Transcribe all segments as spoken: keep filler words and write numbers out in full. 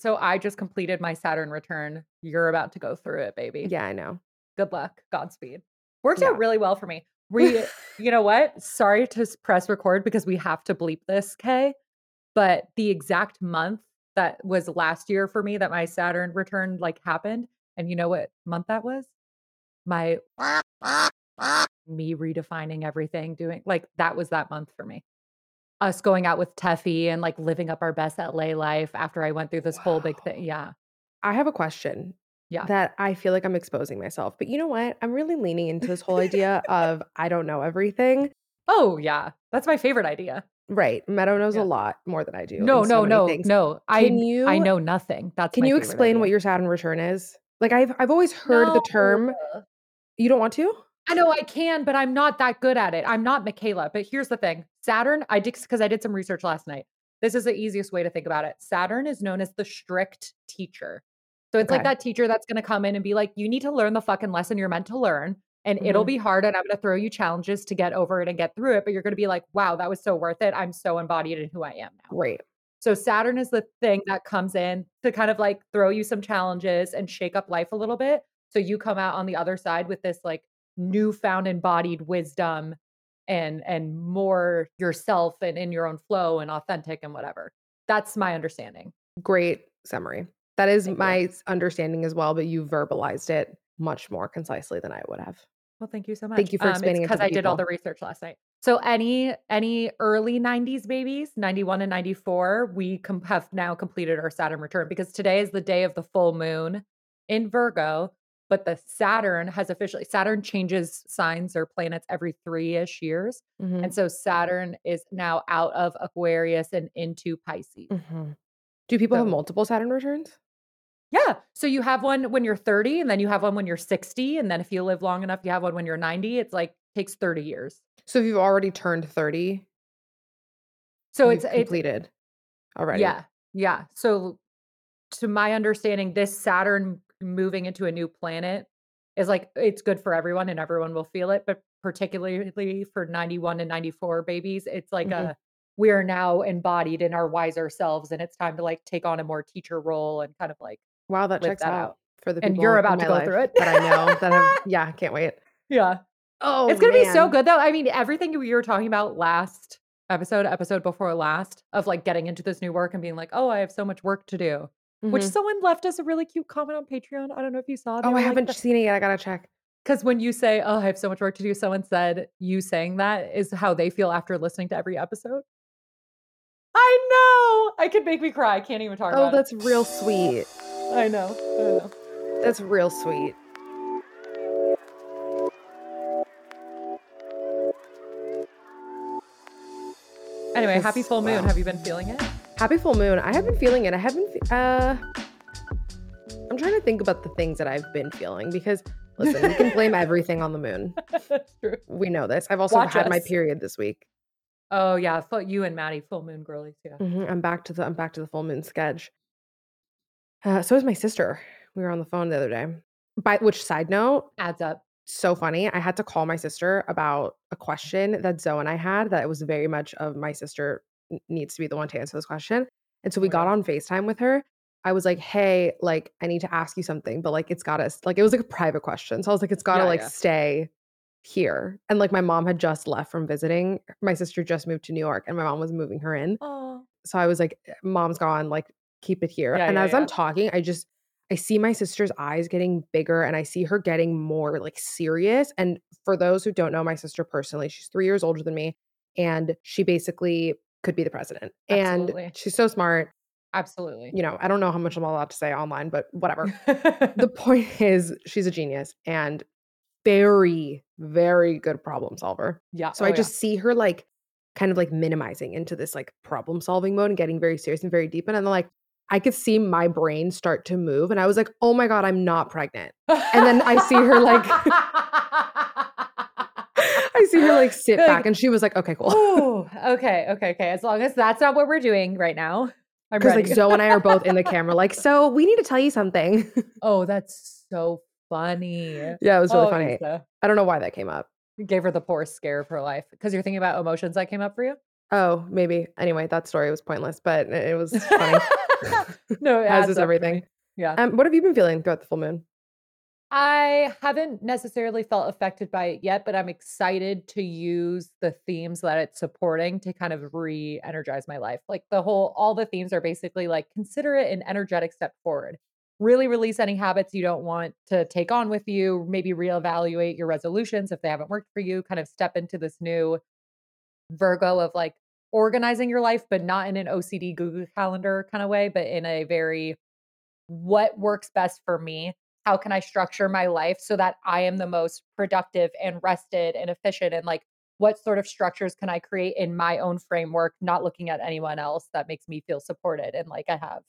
So I just completed my Saturn Return. You're about to go through it, baby. Yeah, I know. Good luck. Godspeed. Worked yeah. out really well for me. We, you know what? Sorry to press record because we have to bleep this, Kay. But the exact month that was last year for me that my Saturn Return like happened. And you know what month that was? My me redefining everything, doing like that was that month for me. Us going out with Teffy and like living up our best L A life after I went through this wow. whole big thing. Yeah. I have a question. Yeah. That I feel like I'm exposing myself. But you know what? I'm really leaning into this whole idea of I don't know everything. Oh, yeah. That's my favorite idea. Right. Meadow knows yeah. a lot more than I do. No, so no, no, things. no. I, you, I know nothing. That's Can my you explain idea. What your Saturn return is? Like I've I've always heard no. the term. You don't want to? I know I can, but I'm not that good at it. I'm not Michaela. But here's the thing. Saturn, I did because I did some research last night. This is the easiest way to think about it. Saturn is known as the strict teacher. So it's okay. like that teacher that's going to come in and be like, you need to learn the fucking lesson you're meant to learn. And mm-hmm. it'll be hard. And I'm going to throw you challenges to get over it and get through it. But you're going to be like, wow, that was so worth it. I'm so embodied in who I am now. Right. So Saturn is the thing that comes in to kind of like throw you some challenges and shake up life a little bit. So you come out on the other side with this like newfound embodied wisdom and and more yourself and in your own flow and authentic and whatever. That's my understanding. Great summary. That is thank my you. Understanding as well, but you verbalized it much more concisely than I would have. Well, thank you so much. Thank you for explaining um, it because I people. Did all the research last night. So any any early nineties babies, ninety-one and ninety-four, we com- have now completed our Saturn return because today is the day of the full moon in Virgo, but the Saturn has officially, Saturn changes signs or planets every three-ish years. Mm-hmm. And so Saturn is now out of Aquarius and into Pisces. Mm-hmm. Do people so, have multiple Saturn returns? Yeah. So you have one when you're thirty and then you have one when you're sixty. And then if you live long enough, you have one when you're ninety. It's like takes thirty years. So if you've already turned thirty. So it's completed it's, already. Yeah. Yeah. So to my understanding, this Saturn moving into a new planet is like, it's good for everyone and everyone will feel it. But particularly for ninety-one and ninety-four babies, it's like mm-hmm. a, we are now embodied in our wiser selves. And it's time to like take on a more teacher role and kind of like, wow, that checks that out. out for the people. And you're about to go life, through it. But I know that I'm, yeah, can't wait. Yeah. Oh, it's going to be so good though. I mean, everything we were talking about last episode, episode before last of like getting into this new work and being like, oh, I have so much work to do, mm-hmm. which someone left us a really cute comment on Patreon. I don't know if you saw it. Oh, I haven't like seen it yet. I got to check. Because when you say, oh, I have so much work to do, someone said you saying that is how they feel after listening to every episode. I know. I could make me cry. I can't even talk oh, about it. Oh, that's real sweet. I know. I know. That's real sweet. Anyway, that's, happy full moon. Wow. Have you been feeling it? Happy full moon. I have been feeling it. I haven't. Fe- uh, I'm trying to think about the things that I've been feeling because, listen, we can blame everything on the moon. That's true. We know this. I've also Watch had us. my period this week. Oh yeah, you and Maddie, full moon girlies. Yeah. Mm-hmm. I'm back to the. I'm back to the full moon sketch. Uh, so is my sister. We were on the phone the other day. By which side note adds up. So funny. I had to call my sister about a question that Zoe and I had that was very much of my sister needs to be the one to answer this question. And so we got on FaceTime with her. I was like, hey, like I need to ask you something, but like it's got to like it was like a private question. So I was like, it's got to yeah, like yeah. stay here. And like my mom had just left from visiting. My sister just moved to New York and my mom was moving her in. Aww. So I was like, mom's gone. Like keep it here. Yeah, and yeah, as yeah. I'm talking, I just, I see my sister's eyes getting bigger and I see her getting more like serious. And for those who don't know my sister personally, she's three years older than me and she basically could be the president. Absolutely. And she's so smart. Absolutely. You know, I don't know how much I'm allowed to say online, but whatever. The point is she's a genius and very, very good problem solver. Yeah. So oh, I just yeah. see her like kind of like minimizing into this like problem solving mode and getting very serious and very deep. And then like, I could see my brain start to move and I was like, oh my God, I'm not pregnant. And then I see her like, I see her like sit like, back and she was like, okay, cool. Ooh, okay, okay, okay. As long as that's not what we're doing right now. I'm ready. Because like Zoe and I are both in the camera like, so we need to tell you something. Oh, that's so funny. Yeah, it was really oh, funny. Lisa. I don't know why that came up. You gave her the poorest scare of her life because you're thinking about emotions that came up for you? Oh, maybe. Anyway, that story was pointless, but it was funny. No, it as is everything. Yeah. Um, what have you been feeling throughout the full moon? I haven't necessarily felt affected by it yet, but I'm excited to use the themes that it's supporting to kind of re-energize my life. Like the whole, all the themes are basically like, consider it an energetic step forward. Really release any habits you don't want to take on with you. Maybe reevaluate your resolutions if they haven't worked for you. Kind of step into this new Virgo of like organizing your life, but not in an O C D Google Calendar kind of way, but in a very, what works best for me? How can I structure my life so that I am the most productive and rested and efficient? And like, what sort of structures can I create in my own framework, not looking at anyone else, that makes me feel supported? And like, I have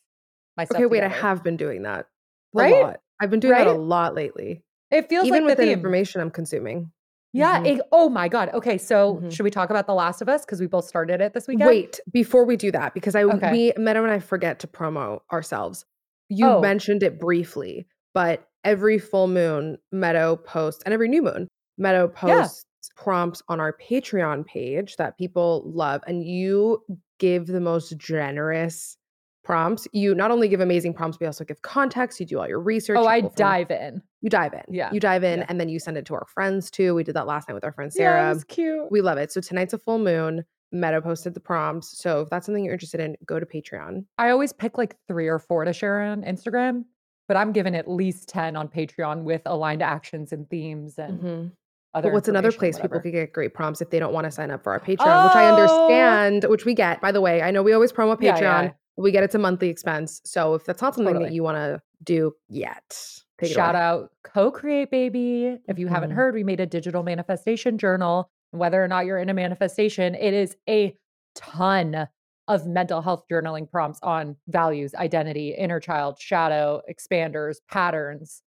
myself. Okay, wait, together. I have been doing that. Right? A lot. I've been doing right? that a lot lately. It feels even like with the, the information I'm consuming. Yeah. Mm-hmm. It, oh my God. Okay. So mm-hmm. should we talk about The Last of Us? Because we both started it this weekend. Wait, before we do that, because I okay. we Meadow and I forget to promo ourselves. You oh. mentioned it briefly, but every full moon, Meadow posts, and every new moon, Meadow posts yeah. prompts on our Patreon page that people love. And you give the most generous prompts. You not only give amazing prompts, but you also give context. You do all your research. Oh, you I dive from, in. You dive in. Yeah. You dive in. Yeah. And then you send it to our friends too. We did that last night with our friend Sarah. Yeah, it was cute. We love it. So tonight's a full moon. Meadow posted the prompts. So if that's something you're interested in, go to Patreon. I always pick like three or four to share on Instagram, but I'm giving at least ten on Patreon with aligned actions and themes and mm-hmm. other. But what's another place whatever. people could get great prompts if they don't want to sign up for our Patreon, oh! which I understand, which we get, by the way. I know we always promo Patreon. Yeah, yeah. We get it's a monthly expense. So if that's not something totally. that you want to do yet, take shout out CoCreate Baby. If you mm-hmm. haven't heard, we made a digital manifestation journal. Whether or not you're in a manifestation, it is a ton of mental health journaling prompts on values, identity, inner child, shadow, expanders, patterns,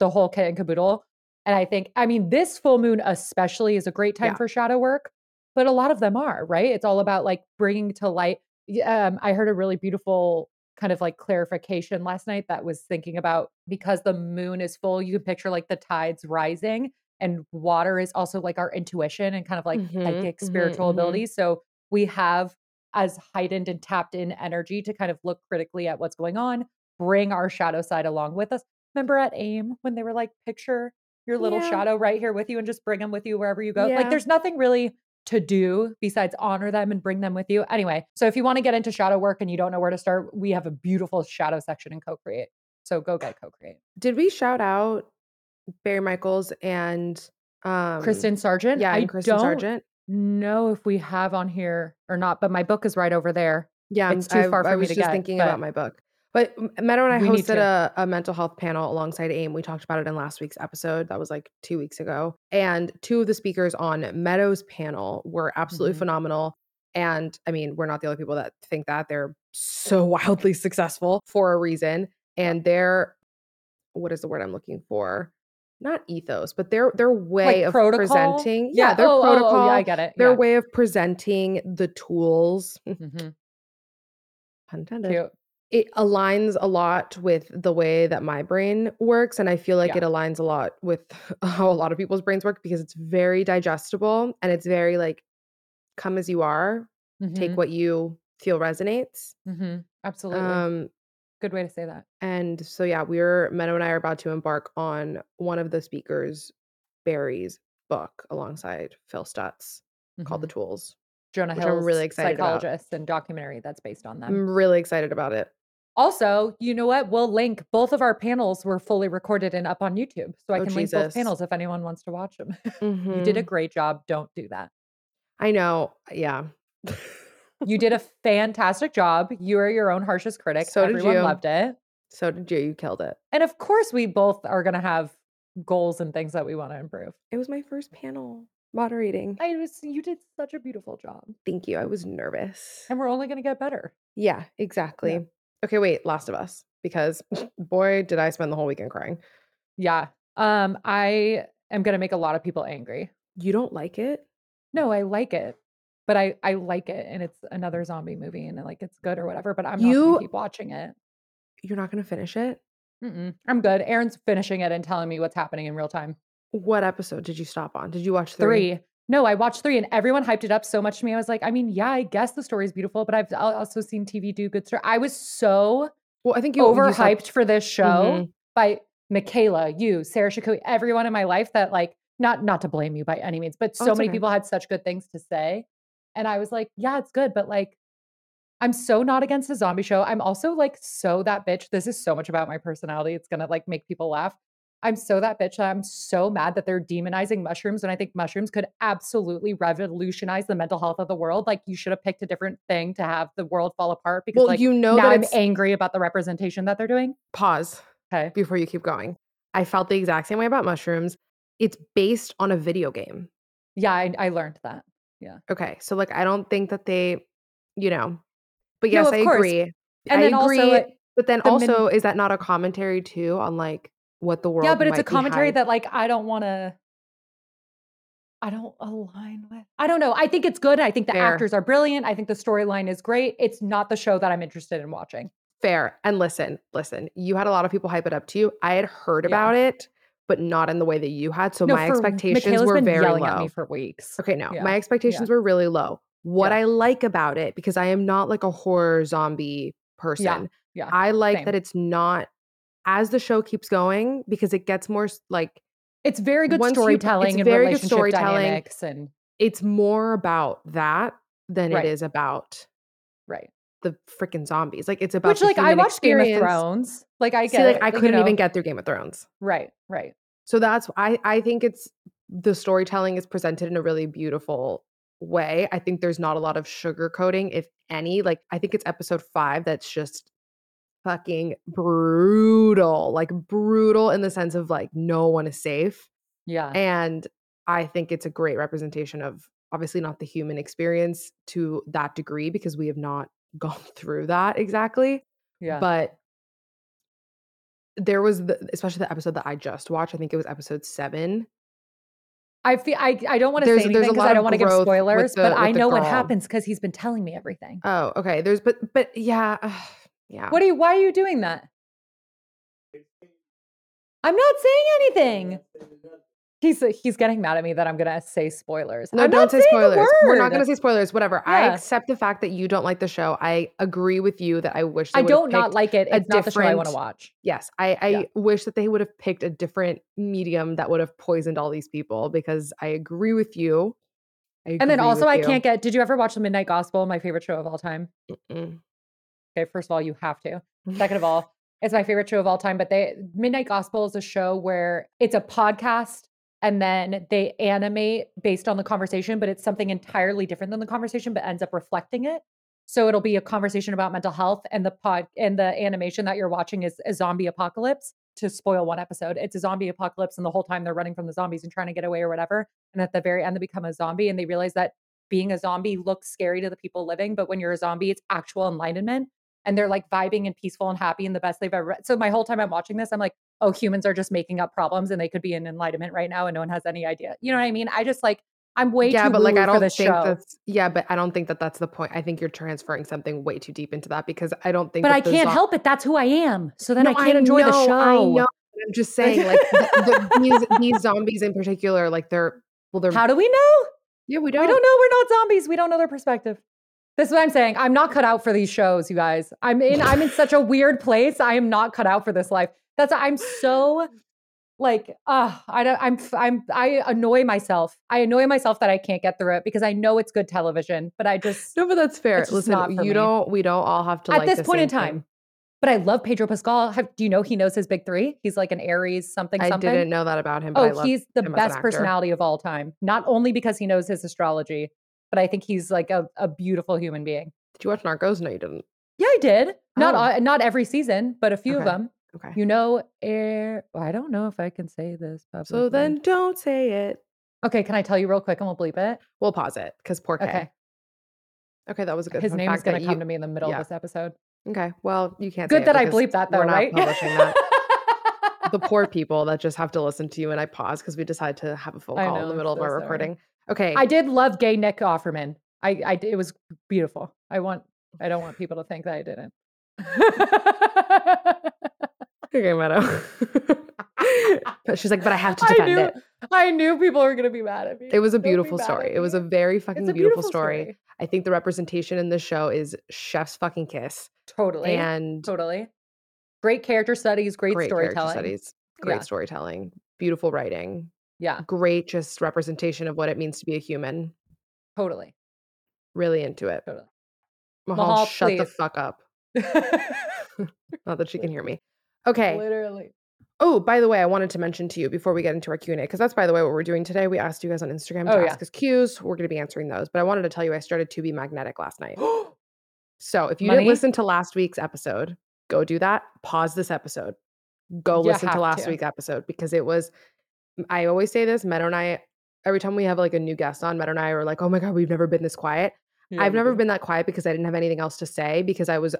the whole kit and caboodle. And I think, I mean, this full moon especially is a great time yeah. for shadow work, but a lot of them are, right? It's all about like bringing to light. Um, I heard a really beautiful kind of like clarification last night that was thinking about, because the moon is full, you can picture like the tides rising, and water is also like our intuition and kind of like mm-hmm, psychic spiritual mm-hmm, abilities. Mm-hmm. So we have as heightened and tapped in energy to kind of look critically at what's going on, bring our shadow side along with us. Remember at AIM when they were like, picture your little yeah. shadow right here with you and just bring them with you wherever you go. Yeah. Like there's nothing really to do besides honor them and bring them with you. Anyway, so if you want to get into shadow work and you don't know where to start, we have a beautiful shadow section in CoCreate. So go get CoCreate. Did we shout out Barry Michaels and um, Kristen Sargent? Yeah, and I Kristen don't Sargent. know if we have on here or not, but my book is right over there. Yeah, it's too I, far I, for I me to get. I was just thinking but, about my book. But Meadow and I hosted a, a mental health panel alongside AIM. We talked about it in last week's episode. That was like two weeks ago. And two of the speakers on Meadow's panel were absolutely mm-hmm. phenomenal. And I mean, we're not the only people that think that. They're so wildly successful for a reason. And their, what is the word I'm looking for? Not ethos, but their their way like of protocol? presenting. Yeah, yeah their oh, protocol. Oh, oh, yeah, I get it. Their yeah. way of presenting the tools. Mm-hmm. Pun intended. Cute. It aligns a lot with the way that my brain works. And I feel like yeah. it aligns a lot with how a lot of people's brains work, because it's very digestible and it's very like, come as you are, mm-hmm. take what you feel resonates. Mm-hmm. Absolutely. Um, Good way to say that. And so, yeah, we're, Meadow and I are about to embark on one of the speakers, Barry's book alongside Phil Stutz mm-hmm. called The Tools. Jonah Hill, really psychologist about. and documentary that's based on them. I'm really excited about it. Also, you know what? We'll link both of our panels were fully recorded and up on YouTube. So I oh, can Jesus. link both panels if anyone wants to watch them. Mm-hmm. You did a great job. Don't do that. I know. Yeah. You did a fantastic job. You are your own harshest critic. So Everyone did you. loved it. So did you. You killed it. And of course, we both are going to have goals and things that we want to improve. It was my first panel moderating. I was, you did such a beautiful job. Thank you. I was nervous. And we're only going to get better. Yeah, exactly. Yeah. Okay, wait, Last of Us, because boy, did I spend the whole weekend crying. Yeah. Um, I am going to make a lot of people angry. You don't like it? No, I like it. But I, I like it, and it's another zombie movie, and like it's good or whatever, but I'm you, not going to keep watching it. You're not going to finish it? Mm-mm. I'm good. Aaron's finishing it and telling me what's happening in real time. What episode did you stop on? Did you watch three? Three. no, I watched three and everyone hyped it up so much to me. I was like, I mean, yeah, I guess the story is beautiful, but I've also seen T V do good story. I was so well, I think you overhyped you saw- for this show mm-hmm. by Michaela, you, Sarah Shikui, everyone in my life that like, not not to blame you by any means, but so oh, many okay. people had such good things to say. And I was like, yeah, it's good. But like, I'm so not against a zombie show. I'm also like, so that bitch. This is so much about my personality. It's going to like make people laugh. I'm so that bitch. I'm so mad that they're demonizing mushrooms. And I think mushrooms could absolutely revolutionize the mental health of the world. Like you should have picked a different thing to have the world fall apart because well, like, you know now that I'm angry about the representation that they're doing. Pause. Okay. Before you keep going. I felt the exact same way about mushrooms. It's based on a video game. Yeah, I, I learned that. Yeah. Okay. So like, I don't think that they, you know, but yes, no, I course. agree. And I then agree. Also, it, but then the also, min- is that not a commentary too on like what the world? Yeah, but might it's a commentary that like, I don't want to, I don't align with, I don't know. I think it's good. I think the Fair. actors are brilliant. I think the storyline is great. It's not the show that I'm interested in watching. Fair. And listen, listen, you had a lot of people hype it up to you. I had heard yeah. about it, but not in the way that you had. So no, my expectations Michaela's were been very yelling low at me for weeks. Okay, no, yeah. my expectations yeah. were really low. What yeah. I like about it, because I am not like a horror zombie person. Yeah. Yeah. I like Same. that it's not as the show keeps going because it gets more like it's very good storytelling you, it's and very relationship good storytelling. Dynamics and it's more about that than right. it is about right. the freaking zombies. Like it's about which like I watched experience. Game of Thrones. Like I get See, like, it, I couldn't you know? even get through Game of Thrones. Right, right. So that's I I think it's the storytelling is presented in a really beautiful way. I think there's not a lot of sugarcoating, if any. Like I think it's episode five that's just fucking brutal. Like brutal in the sense of like no one is safe. Yeah. And I think it's a great representation of obviously not the human experience to that degree because we have not gone through that exactly. Yeah. But there was, the, especially the episode that I just watched. I think it was episode seven. I feel I I don't want to say anything because I don't want to give spoilers, the, but I know girl. what happens because he's been telling me everything. Oh, okay. There's, but but yeah, uh, yeah. What are you? Why are you doing that? I'm not saying anything. He's he's getting mad at me that I'm gonna say spoilers. No, I'm don't not say spoilers. We're not gonna say spoilers. Whatever. Yeah. I accept the fact that you don't like the show. I agree with you that I wish they I don't not like it. It's not the show I want to watch. Yes, I, I yeah. wish that they would have picked a different medium that would have poisoned all these people because I agree with you. I agree and then also, I you. can't get. Did you ever watch The Midnight Gospel? My favorite show of all time. Mm-mm. Okay, first of all, you have to. Second of all, it's my favorite show of all time. But they Midnight Gospel is a show where it's a podcast. And then they animate based on the conversation, but it's something entirely different than the conversation, but ends up reflecting it. So it'll be a conversation about mental health, and the pod and the animation that you're watching is a zombie apocalypse. To spoil one episode, it's a zombie apocalypse, and the whole time they're running from the zombies and trying to get away or whatever. And at the very end, they become a zombie, and they realize that being a zombie looks scary to the people living, but when you're a zombie, it's actual enlightenment. And they're like vibing and peaceful and happy and the best they've ever read. So my whole time I'm watching this, I'm like, oh, humans are just making up problems and they could be in enlightenment right now and no one has any idea. You know what I mean? I just like, I'm way yeah, too but like I don't for this think show. That's, yeah, but I don't think that that's the point. I think you're transferring something way too deep into that because I don't think But that I can't zo- help it. That's who I am. So then no, I can't I enjoy know, the show. I know. I'm just saying like the, the, these, these zombies in particular, like they're, well, they're. How do we know? Yeah, we don't. We don't know. We're not zombies. We don't know their perspective. This is what I'm saying. I'm not cut out for these shows, you guys. I'm in, I'm in such a weird place. I am not cut out for this life. That's I'm so like, uh, I don't, I'm, I'm, I annoy myself. I annoy myself that I can't get through it because I know it's good television, but I just, no, but that's fair. Listen, you don't, we don't all have to like at this point in time, but I love Pedro Pascal. Have, do you know, he knows his big three. He's like an Aries something, something. I didn't know that about him. But oh, I he's the best personality of all time. Not only because he knows his astrology, but I think he's like a, a beautiful human being. Did you watch Narcos? No, you didn't. Yeah, I did. Not, oh. uh, not every season, but a few okay. of them. Okay. You know, er, well, I don't know if I can say this publicly. So then don't say it. Okay, can I tell you real quick and we'll bleep it? We'll pause it because poor K. Okay. okay, that was a good His name is going to come you, to me in the middle yeah. of this episode. Okay, well, you can't good say it. Good that I bleep that though, we're not right? publishing that. The poor people that just have to listen to you and I pause because we decided to have a phone call know, in the middle so of our sorry. recording. Okay. I did love gay Nick Offerman. I, I, it was beautiful. I want, I don't want people to think that I didn't. Okay, Meadow. She's like, but I have to defend I knew, it. I knew people were going to be mad at me. It was a beautiful be story. It was a very fucking a beautiful, beautiful story. story. I think the representation in this show is chef's fucking kiss. Totally. And totally. Great character studies, great, great storytelling. Studies, great yeah. storytelling, beautiful writing. Yeah. Great just representation of what it means to be a human. Totally. Really into it. Totally. Mahal, Mahal shut please. the fuck up. Not that she can hear me. Okay. Literally. Oh, by the way, I wanted to mention to you before we get into our Q and A, because that's, by the way, what we're doing today. We asked you guys on Instagram to oh, yeah. ask us Qs. We're going to be answering those. But I wanted to tell you I started to be magnetic last night. So if you Money? didn't listen to last week's episode, go do that. Pause this episode. Go you listen to last to. week's episode because it was, I always say this, Meadow and I, every time we have like a new guest on, Meadow and I are like, oh my God, we've never been this quiet. Yeah, I've never been that quiet because I didn't have anything else to say because I was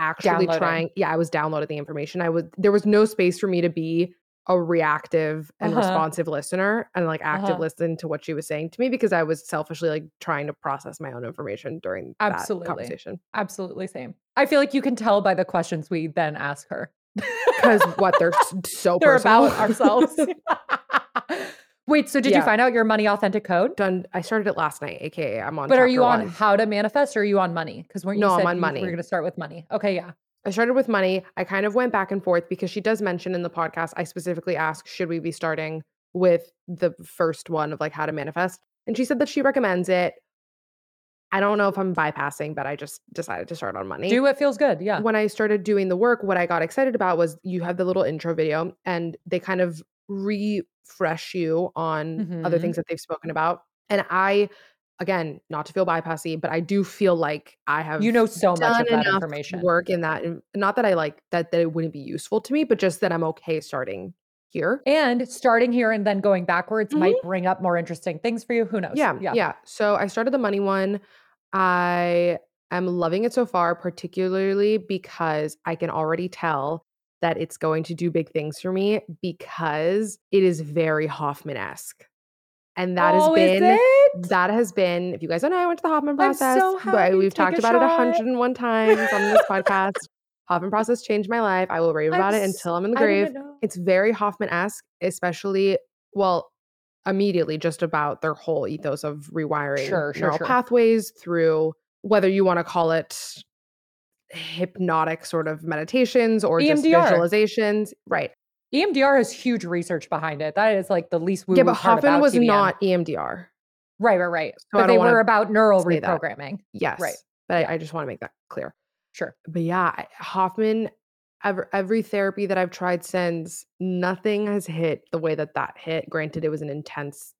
actually downloading. trying yeah I was downloading the information. I would there was no space for me to be a reactive and uh-huh. responsive listener and like active uh-huh. listen to what she was saying to me because I was selfishly like trying to process my own information during absolutely. that conversation. Absolutely same. I feel like you can tell by the questions we then ask her because what they're so they're personal. About ourselves. Wait, so did yeah. you find out your money authentic code? Done. I started it last night, aka I'm on. But are you on one. how to manifest or are you on money? Because weren't you no, said I'm on you money. We're going to start with money. Okay, yeah. I started with money. I kind of went back and forth because she does mention in the podcast. I specifically asked, should we be starting with the first one of like how to manifest? And she said that she recommends it. I don't know if I'm bypassing, but I just decided to start on money. Do what feels good, yeah. When I started doing the work, what I got excited about was you have the little intro video, and they kind of refresh you on mm-hmm. other things that they've spoken about. And I, again, not to feel bypassy, but I do feel like I have you know so much of that information work in that. Not that I like that that it wouldn't be useful to me, but just that I'm okay starting here and starting here and then going backwards mm-hmm. might bring up more interesting things for you. Who knows? Yeah, yeah, yeah. So I started the money one. I am loving it so far, particularly because I can already tell that it's going to do big things for me because it is very Hoffman-esque. And that oh, has been, is it? that has been, if you guys don't know, I went to the Hoffman process. I'm so happy. We've talked about shot. it one hundred one times on this podcast. Hoffman process changed my life. I will rave about I'm it until I'm in the grave. It's very Hoffman-esque, especially, well, immediately just about their whole ethos of rewiring sure, sure, neural sure. pathways through whether you want to call it hypnotic sort of meditations or E M D R. Just visualizations. Right. E M D R has huge research behind it. That is like the least woo-woo yeah, but part Hoffman was T B M. Not E M D R. Right, right, right. So but they were about neural reprogramming. That. Yes. Right. But yeah. I, I just want to make that clear. Sure. But yeah, Hoffman, every, every therapy that I've tried since, nothing has hit the way that that hit. Granted, it was an intense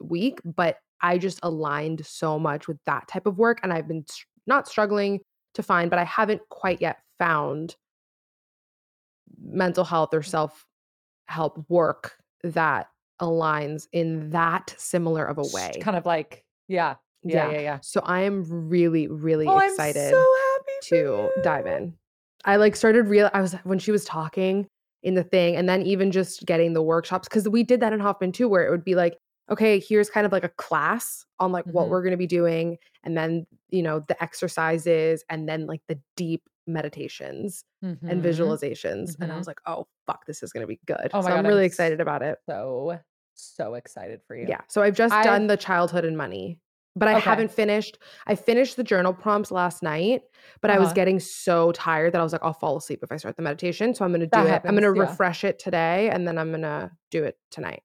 week, but I just aligned so much with that type of work. And I've been tr- not struggling to find, but I haven't quite yet found mental health or self-help work that aligns in that similar of a way. Just kind of like, yeah, yeah, yeah, yeah. yeah. So I am really, really oh, excited I'm so happy to for you. dive in. I like started real. I was when she was talking in the thing, and then even just getting the workshops because we did that in Hoffman too, where it would be like, okay, here's kind of like a class on like mm-hmm. what we're going to be doing. And then, you know, the exercises and then like the deep meditations mm-hmm. and visualizations. Mm-hmm. And I was like, oh, fuck, this is going to be good. Oh my so God, I'm really I'm excited about it. So, so excited for you. Yeah. So I've just I've... done the childhood and money, but I okay. haven't finished. I finished the journal prompts last night, but uh-huh. I was getting so tired that I was like, I'll fall asleep if I start the meditation. So I'm going to do that it. Happens, I'm going to yeah. refresh it today. And then I'm going to do it tonight.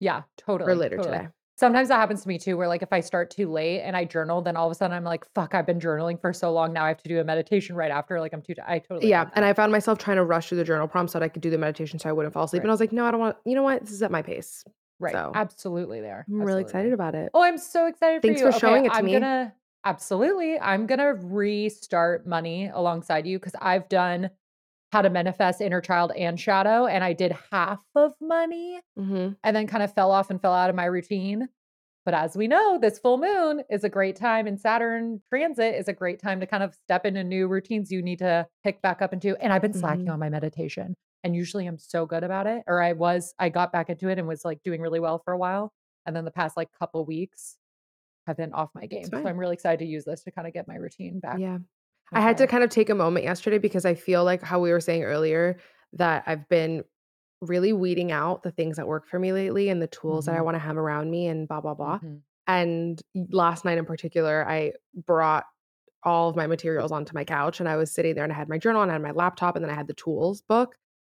Yeah, totally. Or later totally. today. Sometimes that happens to me too, where like if I start too late and I journal, then all of a sudden I'm like, fuck, I've been journaling for so long. Now I have to do a meditation right after. Like I'm too, I totally. Yeah. And I found myself trying to rush through the journal prompt so that I could do the meditation so I wouldn't fall asleep. Right. And I was like, no, I don't want, you know what? This is at my pace. Right. So, absolutely there. I'm absolutely. really excited about it. Oh, I'm so excited Thanks for you. Thanks for okay, showing it to I'm me. Gonna, absolutely. I'm going to restart money alongside you because I've done how to manifest inner child and shadow. And I did half of money mm-hmm. and then kind of fell off and fell out of my routine. But as we know, this full moon is a great time and Saturn transit is a great time to kind of step into new routines you need to pick back up into. And I've been slacking mm-hmm. on my meditation and usually I'm so good about it. Or I was, I got back into it and was like doing really well for a while. And then the past like couple weeks have been off my game. So I'm really excited to use this to kind of get my routine back. Yeah. Okay. I had to kind of take a moment yesterday because I feel like how we were saying earlier that I've been really weeding out the things that work for me lately and the tools mm-hmm. that I want to have around me and blah, blah, blah. Mm-hmm. And last night in particular, I brought all of my materials onto my couch and I was sitting there and I had my journal and I had my laptop and then I had the tools book.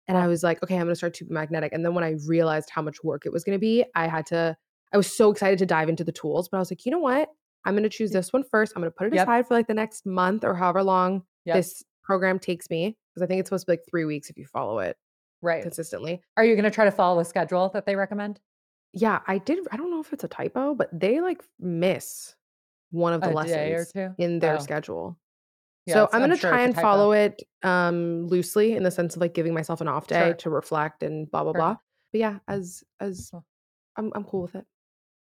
And I was like, okay, I'm going to start Tube Magnetic. And then when I realized how much work it was going to be, I had to, I was so excited to dive into the tools, but I was like, you know what? I'm going to choose this one first. I'm going to put it yep. aside for like the next month or however long yep. this program takes me. Because I think it's supposed to be like three weeks if you follow it right consistently. Are you going to try to follow the schedule that they recommend? Yeah, I did. I don't know if it's a typo, but they like miss one of the a lessons in their oh. schedule. Yeah, so I'm going to sure try and follow it um, loosely in the sense of like giving myself an off day sure. to reflect and blah, blah, sure. blah. But yeah, as, as I'm, I'm cool with it.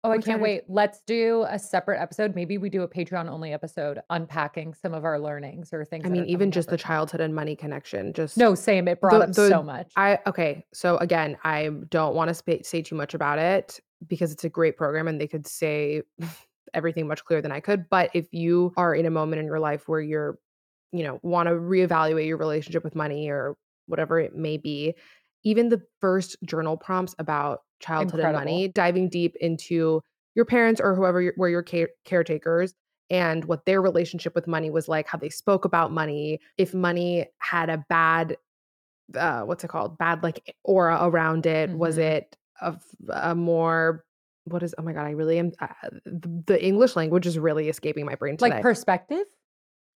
Oh, I can't wait. Let's do a separate episode. Maybe we do a Patreon only episode unpacking some of our learnings or things. I mean, even just the childhood and money connection. Just no, same. It brought the, up the, so much. I okay. So again, I don't want to sp- say too much about it because it's a great program and they could say everything much clearer than I could. But if you are in a moment in your life where you're, you know, want to reevaluate your relationship with money or whatever it may be, even the first journal prompts about childhood Incredible. And money, diving deep into your parents or whoever your, were your care- caretakers and what their relationship with money was like, how they spoke about money, if money had a bad, uh, what's it called? Bad like aura around it. Mm-hmm. Was it a, a more, what is, oh my God, I really am, uh, the, the English language is really escaping my brain today. Like perspective?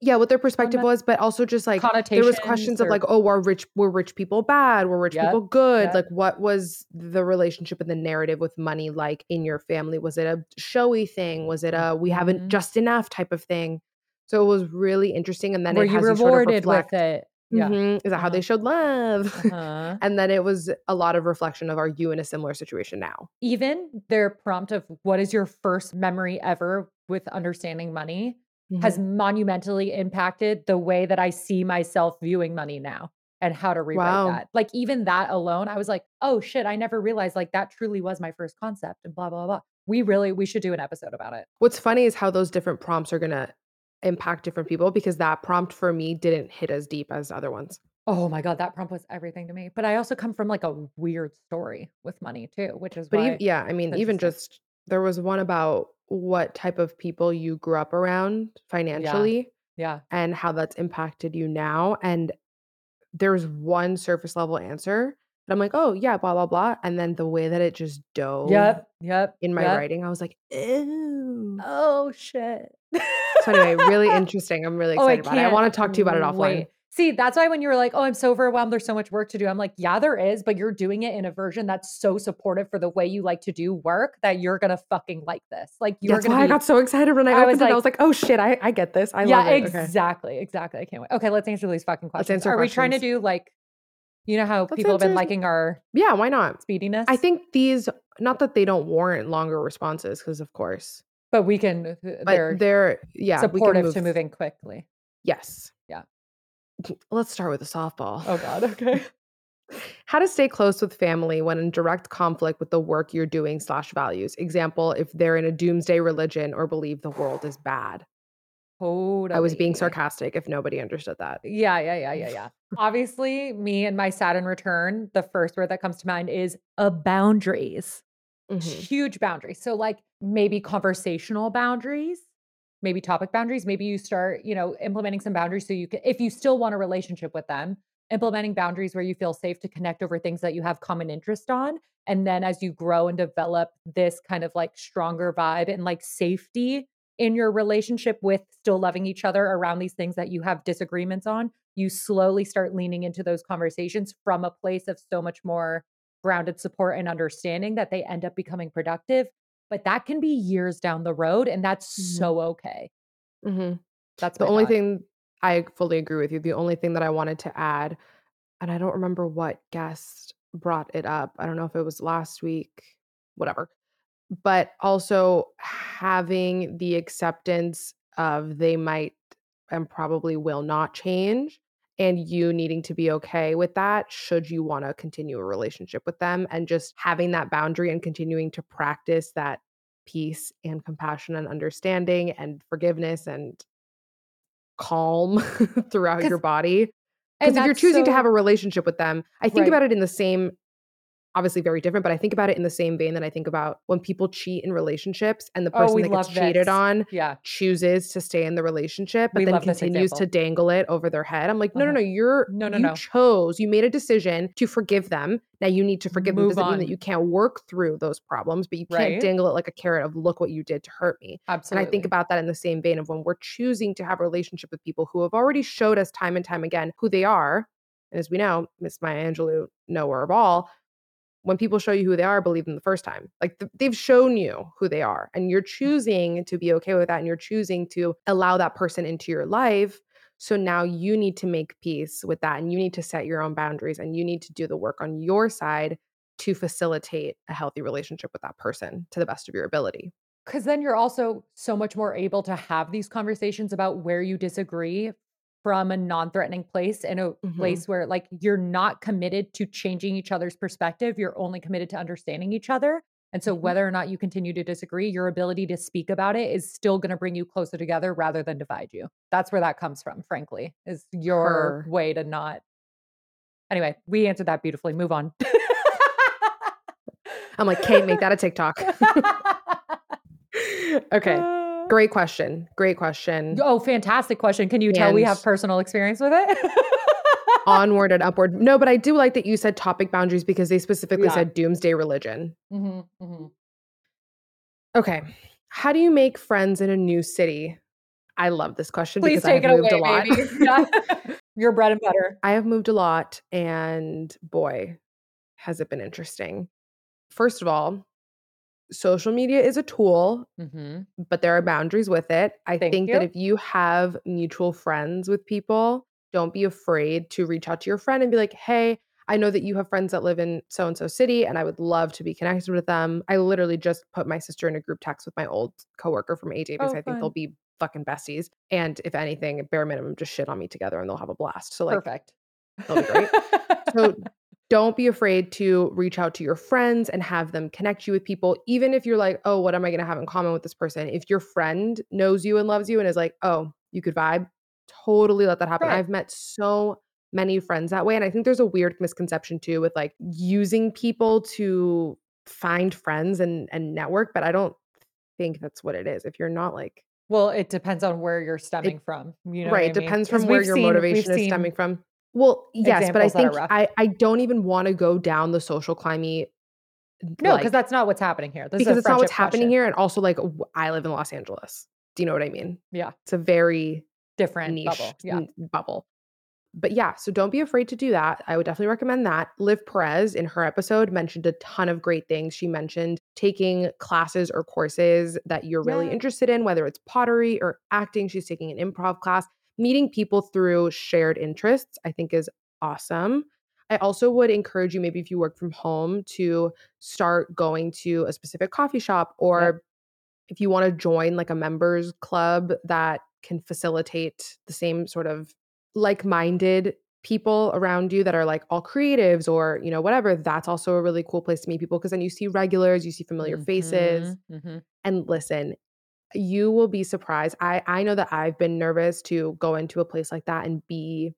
Yeah, what their perspective was, but also just like there was questions or, of like, oh, were rich were rich people bad? Were rich yep, people good? Yep. Like, what was the relationship and the narrative with money like in your family? Was it a showy thing? Was it a we mm-hmm. haven't just enough type of thing? So it was really interesting. And then were it has you rewarded sort of with it? Yeah. Mm-hmm. Is that uh-huh. how they showed love? Uh-huh. And then it was a lot of reflection of, are you in a similar situation now? Even their prompt of what is your first memory ever with understanding money mm-hmm. has monumentally impacted the way that I see myself viewing money now and how to rewrite wow. that. Like even that alone, I was like, oh shit, I never realized like that truly was my first concept and blah, blah, blah. We really, we should do an episode about it. What's funny is how those different prompts are going to impact different people because that prompt for me didn't hit as deep as other ones. Oh my God, that prompt was everything to me. But I also come from like a weird story with money too, which is but why. Even, yeah, I mean, even just there was one about what type of people you grew up around financially yeah. yeah, and how that's impacted you now. And there's one surface level answer that I'm like, oh yeah, blah, blah, blah. And then the way that it just dove yep, yep, in my yep. writing, I was like, ew. Oh shit. So anyway, really interesting. I'm really excited oh, about it. I want to talk to you about it offline. Wait. See, that's why when you were like, oh, I'm so overwhelmed. There's so much work to do. I'm like, yeah, there is, but you're doing it in a version that's so supportive for the way you like to do work that you're going to fucking like this. Like you're going to be- I got so excited when I, I opened it. Like, I was like, oh shit, I, I get this. I yeah, love it. Yeah, okay. exactly. Exactly. I can't wait. Okay. Let's answer these fucking questions. Let's answer Are questions. We trying to do like, you know how let's people answer. Have been liking our- Yeah, why not? Speediness. I think these, not that they don't warrant longer responses because of course- But we can, they're, but they're yeah, supportive we can to moving quickly. Yes. Yeah. Let's start with a softball. Oh God. Okay. How to stay close with family when in direct conflict with the work you're doing slash values. Example, if they're in a doomsday religion or believe the world is bad. Totally. I was being sarcastic if nobody understood that. Yeah, yeah, yeah, yeah, yeah. Obviously, me and my Saturn return, the first word that comes to mind is a boundaries. Mm-hmm. Huge boundaries. So like maybe conversational boundaries, maybe topic boundaries. Maybe you start, you know, implementing some boundaries so you can, if you still want a relationship with them, implementing boundaries where you feel safe to connect over things that you have common interest on. And then as you grow and develop this kind of like stronger vibe and like safety in your relationship with still loving each other around these things that you have disagreements on, you slowly start leaning into those conversations from a place of so much more grounded support and understanding that they end up becoming productive, but that can be years down the road. And that's mm-hmm. so okay. Mm-hmm. That's the only thought. Thing I fully agree with you. The only thing that I wanted to add, and I don't remember what guest brought it up. I don't know if it was last week, whatever, but also having the acceptance of they might and probably will not change. And you needing to be okay with that should you want to continue a relationship with them and just having that boundary and continuing to practice that peace and compassion and understanding and forgiveness and calm throughout your body. Because if you're choosing so, to have a relationship with them, I think right. about it in the same obviously very different, but I think about it in the same vein that I think about when people cheat in relationships and the person oh, that gets cheated this. on yeah. chooses to stay in the relationship, but we then continues to dangle it over their head. I'm like, no, uh-huh. no, no, you're, no, no, you no. chose, you made a decision to forgive them. Now you need to forgive Move them. Doesn't mean that you can't work through those problems, but you can't right? dangle it like a carrot of look what you did to hurt me. Absolutely. And I think about that in the same vein of when we're choosing to have a relationship with people who have already showed us time and time again who they are. And as we know, Miss Maya Angelou, knower of all, when people show you who they are, believe them the first time. Like th- they've shown you who they are and you're choosing to be okay with that. And you're choosing to allow that person into your life. So now you need to make peace with that and you need to set your own boundaries and you need to do the work on your side to facilitate a healthy relationship with that person to the best of your ability. Because then you're also so much more able to have these conversations about where you disagree from a non-threatening place and a mm-hmm. place where like you're not committed to changing each other's perspective. You're only committed to understanding each other. And so whether or not you continue to disagree, your ability to speak about it is still going to bring you closer together rather than divide you. That's where that comes from, frankly, is your Her. way to not. Anyway, we answered that beautifully. Move on. I'm like, Kate, make that a TikTok. Okay. Uh... Great question. Great question. Oh, fantastic question. Can you and tell we have personal experience with it? Onward and upward. No, but I do like that you said topic boundaries because they specifically yeah. said doomsday religion. Mm-hmm, mm-hmm. Okay. How do you make friends in a new city? I love this question. Please because take I have it moved away, a baby. lot. Your bread and butter. I have moved a lot and boy, has it been interesting. First of all, social media is a tool, mm-hmm. but there are boundaries with it. I Thank think you. that if you have mutual friends with people, don't be afraid to reach out to your friend and be like, hey, I know that you have friends that live in so-and-so city and I would love to be connected with them. I literally just put my sister in a group text with my old coworker from A J because oh, I think they'll be fucking besties. And if anything, at bare minimum, just shit on me together and they'll have a blast. So like, perfect. They'll be great. So don't be afraid to reach out to your friends and have them connect you with people. Even if you're like, oh, what am I going to have in common with this person? If your friend knows you and loves you and is like, oh, you could vibe, totally let that happen. Right. I've met so many friends that way. And I think there's a weird misconception too with like using people to find friends and, and network. But I don't think that's what it is. If you're not like... Well, it depends on where you're stemming it, from. You know right. It depends mean? from where your seen, motivation is seen... stemming from. Well, yes, but I think I, I don't even want to go down the social climby. No, because like, that's not what's happening here. This because is a it's not what's question. happening here. And also like I live in Los Angeles. Do you know what I mean? Yeah. It's a very different niche bubble. Yeah. N- bubble. But yeah, so don't be afraid to do that. I would definitely recommend that. Liv Perez in her episode mentioned a ton of great things. She mentioned taking classes or courses that you're really yeah. interested in, whether it's pottery or acting. She's taking an improv class. Meeting people through shared interests, I think, is awesome. I also would encourage you, maybe if you work from home, to start going to a specific coffee shop, or yep. if you want to join like a members club that can facilitate the same sort of like-minded people around you that are like all creatives or, you know, whatever. That's also a really cool place to meet people because then you see regulars, you see familiar mm-hmm, faces. Mm-hmm. And listen, you will be surprised. I, I know that I've been nervous to go into a place like that and be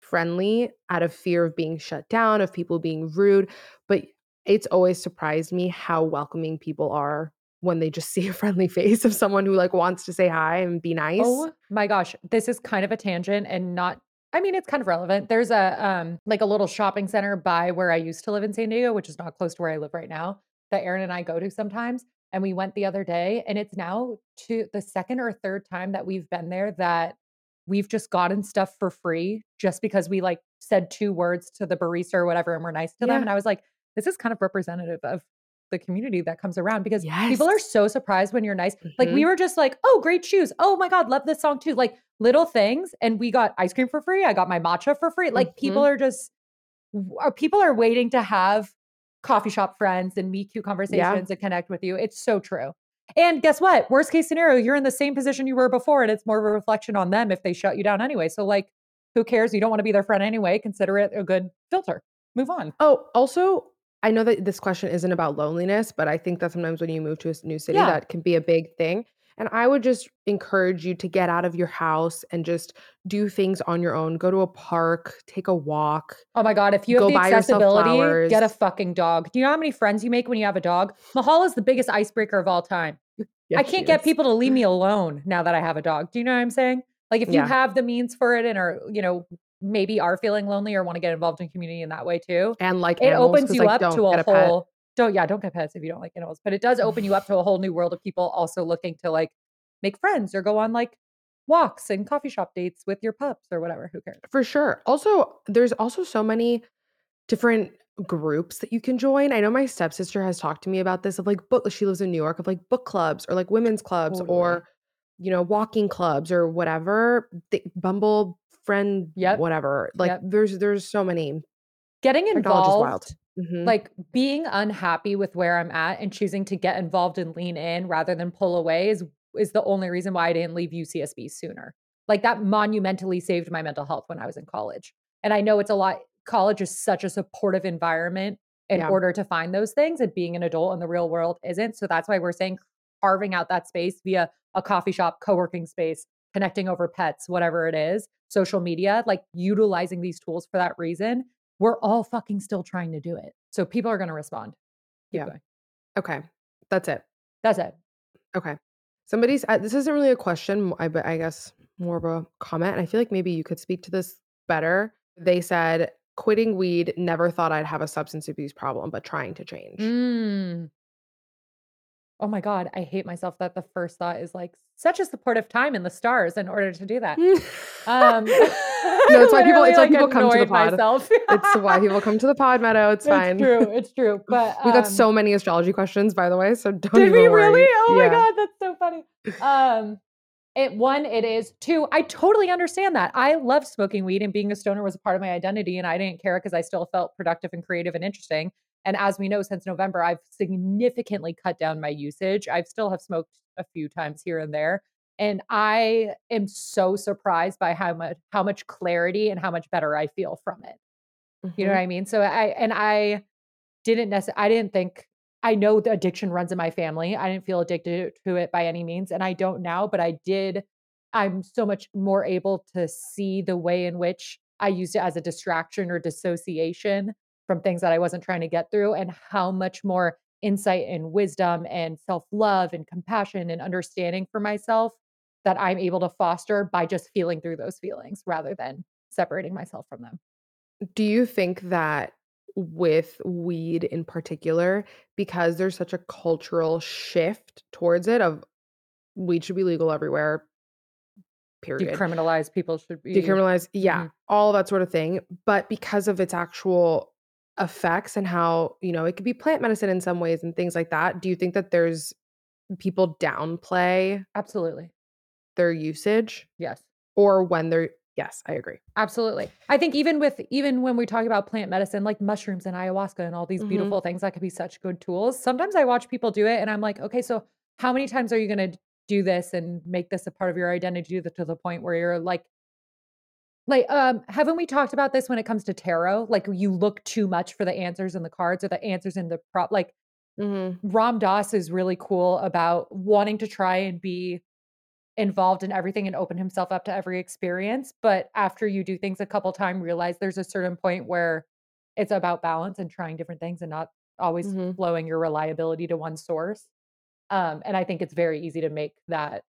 friendly out of fear of being shut down, of people being rude. But it's always surprised me how welcoming people are when they just see a friendly face of someone who like wants to say hi and be nice. Oh my gosh. This is kind of a tangent and not, I mean, it's kind of relevant. There's a um like a little shopping center by where I used to live in San Diego, which is not close to where I live right now, that Erin and I go to sometimes. And we went the other day, and it's now to the second or third time that we've been there that we've just gotten stuff for free just because we like said two words to the barista or whatever, and we're nice to yeah. them. And I was like, this is kind of representative of the community that comes around because yes. people are so surprised when you're nice. Mm-hmm. Like we were just like, oh, great shoes. Oh my God, love this song too. Like little things. And we got ice cream for free. I got my matcha for free. Like mm-hmm. people are just, people are waiting to have coffee shop friends and meet cute conversations yeah. and connect with you. It's so true. And guess what? Worst case scenario, you're in the same position you were before, and it's more of a reflection on them if they shut you down anyway. So like, who cares? You don't want to be their friend anyway. Consider it a good filter. Move on. Oh, also, I know that this question isn't about loneliness, but I think that sometimes when you move to a new city, yeah. that can be a big thing. And I would just encourage you to get out of your house and just do things on your own. Go to a park, take a walk. Oh my God, if you have the accessibility, get a fucking dog. Do you know how many friends you make when you have a dog? Mahal is the biggest icebreaker of all time. Yes, I can't get people to leave me alone now that I have a dog. Do you know what I'm saying? Like if yeah. you have the means for it and are, you know, maybe are feeling lonely or want to get involved in community in that way too. And like it animals, opens you like, up to a whole... Don't, yeah, don't get pets if you don't like animals, but it does open you up to a whole new world of people also looking to like make friends or go on like walks and coffee shop dates with your pups or whatever. Who cares? For sure. Also, there's also so many different groups that you can join. I know my stepsister has talked to me about this of like book, she lives in New York, of like book clubs or like women's clubs totally. Or, you know, walking clubs or whatever, the Bumble friend, yep. whatever. Like yep. there's, there's so many. Getting involved. Mm-hmm. Like being unhappy with where I'm at and choosing to get involved and lean in rather than pull away is is the only reason why I didn't leave U C S B sooner. Like that monumentally saved my mental health when I was in college. And I know it's a lot. College is such a supportive environment in yeah. order to find those things, and being an adult in the real world isn't. So that's why we're saying carving out that space via a coffee shop, co-working space, connecting over pets, whatever it is, social media, like utilizing these tools for that reason. We're all fucking still trying to do it. So people are going to respond. Keep yeah. going. Okay. That's it. That's it. Okay. Somebody's, uh, this isn't really a question, I, I guess more of a comment. And I feel like maybe you could speak to this better. They said, quitting weed, never thought I'd have a substance abuse problem, but trying to change. Mm. Oh my God. I hate myself that the first thought is like such a supportive time in the stars in order to do that. um, no, it's why people, it's why like people come to the pod. It's why people come to the pod, Meadow. It's, it's fine. It's true. It's true. But um, we got so many astrology questions, by the way. So don't did even we worry. Really? Oh yeah. My God. That's so funny. Um, it one, it is two. I totally understand that. I loved smoking weed and being a stoner was a part of my identity and I didn't care because I still felt productive and creative and interesting. And as we know, since November, I've significantly cut down my usage. I've still have smoked a few times here and there. And I am so surprised by how much, how much clarity and how much better I feel from it. Mm-hmm. You know what I mean? So I, and I didn't necessarily, I didn't think, I know the addiction runs in my family. I didn't feel addicted to it by any means. And I don't now, but I did, I'm so much more able to see the way in which I used it as a distraction or dissociation from things that I wasn't trying to get through, and how much more insight and wisdom and self-love and compassion and understanding for myself that I'm able to foster by just feeling through those feelings rather than separating myself from them. Do you think that with weed in particular, because there's such a cultural shift towards it of weed should be legal everywhere, period. Decriminalized, people should be... Decriminalized, yeah, mm-hmm. all that sort of thing. But because of its actual effects and how, you know, it could be plant medicine in some ways and things like that. Do you think that there's people downplay absolutely their usage? Yes. Or when they're, yes, I agree. Absolutely. I think even with, even when we talk about plant medicine, like mushrooms and ayahuasca and all these mm-hmm. beautiful things that could be such good tools. Sometimes I watch people do it and I'm like, okay, so how many times are you going to do this and make this a part of your identity to the, to the point where you're like, Like, um, haven't we talked about this when it comes to tarot? Like, you look too much for the answers in the cards or the answers in the prop. Like, mm-hmm. Ram Dass is really cool about wanting to try and be involved in everything and open himself up to every experience. But after you do things a couple times, realize there's a certain point where it's about balance and trying different things and not always mm-hmm. flowing your reliability to one source. Um, and I think it's very easy to make that